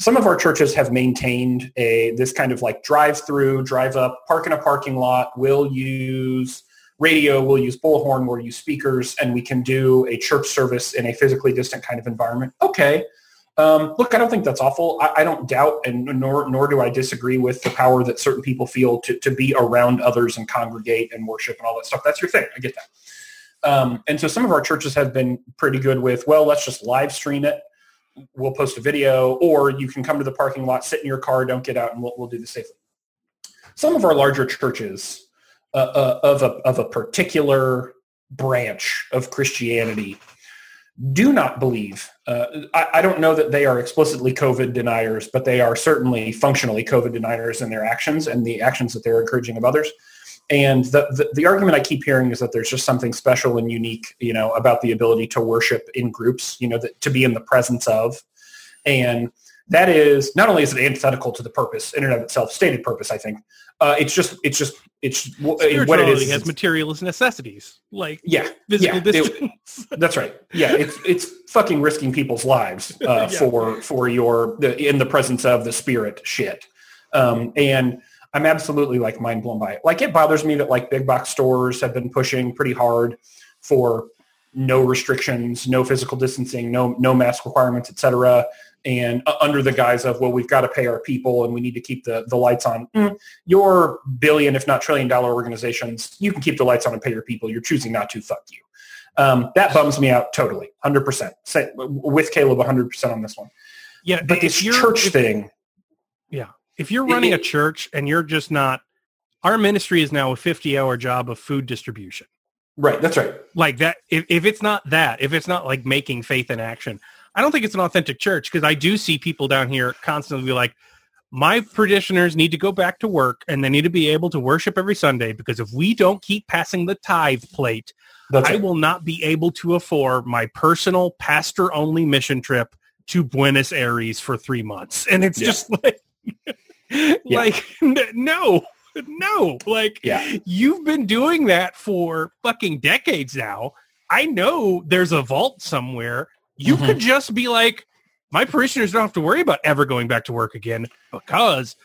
Some of our churches have maintained this kind of drive-through, drive-up, park in a parking lot, will use radio, we'll use bullhorn, we'll use speakers, and we can do a church service in a physically distant kind of environment. Okay. Look, I don't think that's awful. I don't doubt, and nor do I disagree with the power that certain people feel to be around others and congregate and worship and all that stuff. That's your thing. I get that. And so some of our churches have been pretty good with, well, let's just live stream it. We'll post a video, or you can come to the parking lot, sit in your car, don't get out, and we'll do this safely. Some of our larger churches of a particular branch of Christianity do not believe. I don't know that they are explicitly COVID deniers, but they are certainly functionally COVID deniers in their actions and the actions that they're encouraging of others. And the argument I keep hearing is that there's just something special and unique, about the ability to worship in groups, to be in the presence of. And that is, not only is it antithetical to the purpose, in and of itself, stated purpose, I think, what it is has materialist necessities physical distance. That's right. Yeah, it's fucking risking people's lives for your in the presence of the spirit shit. And I'm absolutely mind blown by it. It bothers me that big box stores have been pushing pretty hard for no restrictions, no physical distancing, no mask requirements, etc. And under the guise of, well, we've got to pay our people and we need to keep the lights on. Your billion, if not trillion dollar organizations, you can keep the lights on and pay your people. You're choosing not to. Fuck you. That bums me out totally, 100%. Say, with Caleb, 100% on this one. Yeah, but this church thing. Yeah. If you're running a church and you're just not, our ministry is now a 50-hour job of food distribution. Right. That's right. Like that. If it's not that, if it's not like making faith in action, I don't think it's an authentic church, because I do see people down here constantly be like, my parishioners need to go back to work and they need to be able to worship every Sunday, because if we don't keep passing the tithe plate, I will not be able to afford my personal pastor-only mission trip to Buenos Aires for 3 months. And it's just like, you've been doing that for fucking decades now. I know there's a vault somewhere. You could just be like, my parishioners don't have to worry about ever going back to work again, because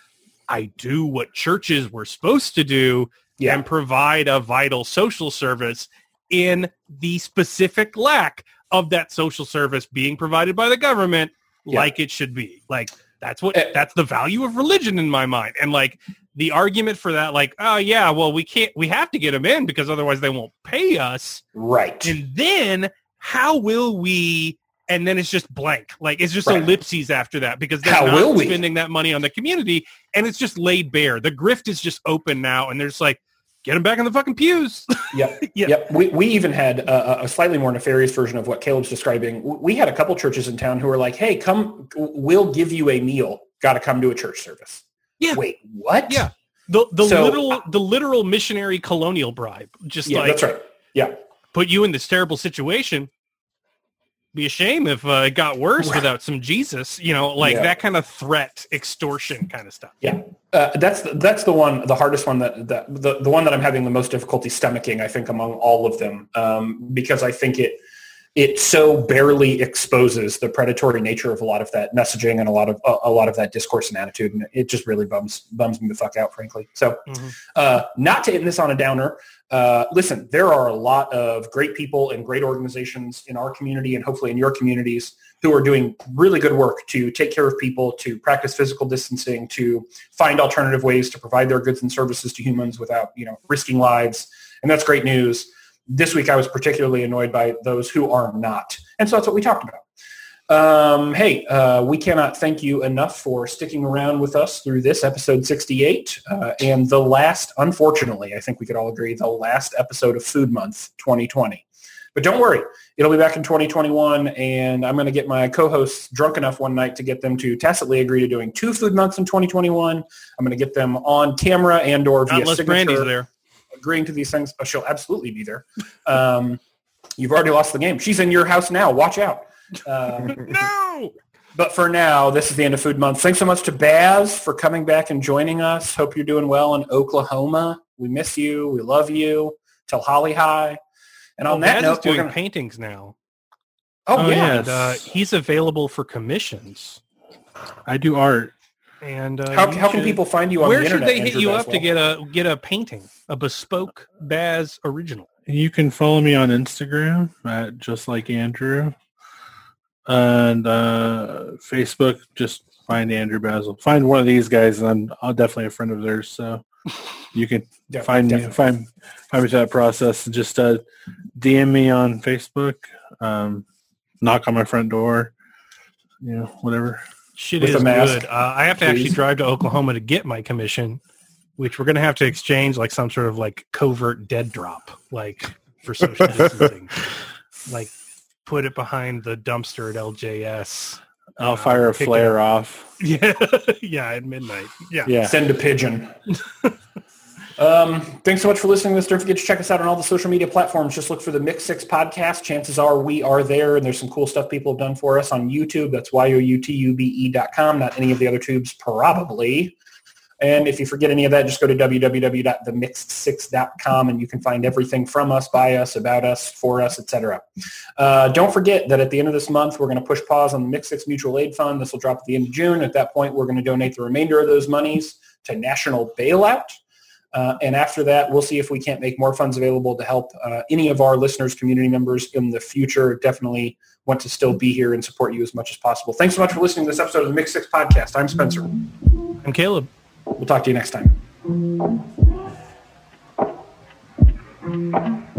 I do what churches were supposed to do and provide a vital social service in the specific lack of that social service being provided by the government like it should be. Like, that's the value of religion in my mind. And like the argument for that, like, oh yeah, well, we have to get them in because otherwise they won't pay us. Right. And then how will we, and then it's just blank. Like, it's just ellipses after that, because they're not spending that money on the community, and it's just laid bare. The grift is just open now, and they're just like, get them back in the fucking pews. Yep. We even had a slightly more nefarious version of what Caleb's describing. We had a couple churches in town who were like, hey, come, we'll give you a meal. Got to come to a church service. Yeah. Wait, what? Yeah. The literal missionary colonial bribe. Just that's right. Yeah. Put you in this terrible situation. Be a shame if it got worse without some Jesus, you know, like that kind of threat, extortion kind of stuff. Yeah. That's the one, the hardest one that the one that I'm having the most difficulty stomaching, I think, among all of them, because I think it so barely exposes the predatory nature of a lot of that messaging and a lot of that discourse and attitude. And it just really bums me the fuck out, frankly. So not to end this on a downer, listen, there are a lot of great people and great organizations in our community and hopefully in your communities who are doing really good work to take care of people, to practice physical distancing, to find alternative ways to provide their goods and services to humans without, you know, risking lives. And that's great news. This week, I was particularly annoyed by those who are not. And so that's what we talked about. Hey, we cannot thank you enough for sticking around with us through this episode 68 and the last, unfortunately, I think we could all agree, the last episode of Food Month 2020. But don't worry, it'll be back in 2021, and I'm going to get my co-hosts drunk enough one night to get them to tacitly agree to doing 2 Food Months in 2021. I'm going to get them on camera and or via signature. Unless Brandy's there. Agreeing to these things. Oh, she'll absolutely be there. You've already lost the game. She's in your house now. Watch out. No! But for now, this is the end of Food Month. Thanks so much to Baz for coming back and joining us. Hope you're doing well in Oklahoma. We miss you. We love you. Tell Holly hi. And on that note, we're doing paintings now. Oh, yes. And, he's available for commissions. I do art. And how can people find you on the internet? Where should they hit you up to get a painting, a bespoke Baz original? You can follow me on Instagram at Just Like Andrew, and Facebook. Just find Andrew Basil. Find one of these guys, and I'm definitely a friend of theirs. So you can find me through that process. Just DM me on Facebook. Knock on my front door. You know, whatever. Shit is good. I have to actually drive to Oklahoma to get my commission, which we're going to have to exchange like some sort of like covert dead drop, like for social distancing, like put it behind the dumpster at LJS. I'll fire a flare off. Yeah. Yeah. At midnight. Yeah. Send a pigeon. Thanks so much for listening to this. Don't forget to check us out on all the social media platforms. Just look for the Mix 6 podcast. Chances are we are there, and there's some cool stuff people have done for us on YouTube. That's youtube.com, not any of the other tubes, probably. And if you forget any of that, just go to www.themix6.com, and you can find everything from us, by us, about us, for us, etc. Don't forget that at the end of this month, we're going to push pause on the Mix 6 Mutual Aid Fund. This will drop at the end of June. At that point, we're going to donate the remainder of those monies to National Bailout. And after that, we'll see if we can't make more funds available to help any of our listeners, community members in the future. Definitely want to still be here and support you as much as possible. Thanks so much for listening to this episode of the Mix 6 Podcast. I'm Spencer. I'm Caleb. We'll talk to you next time.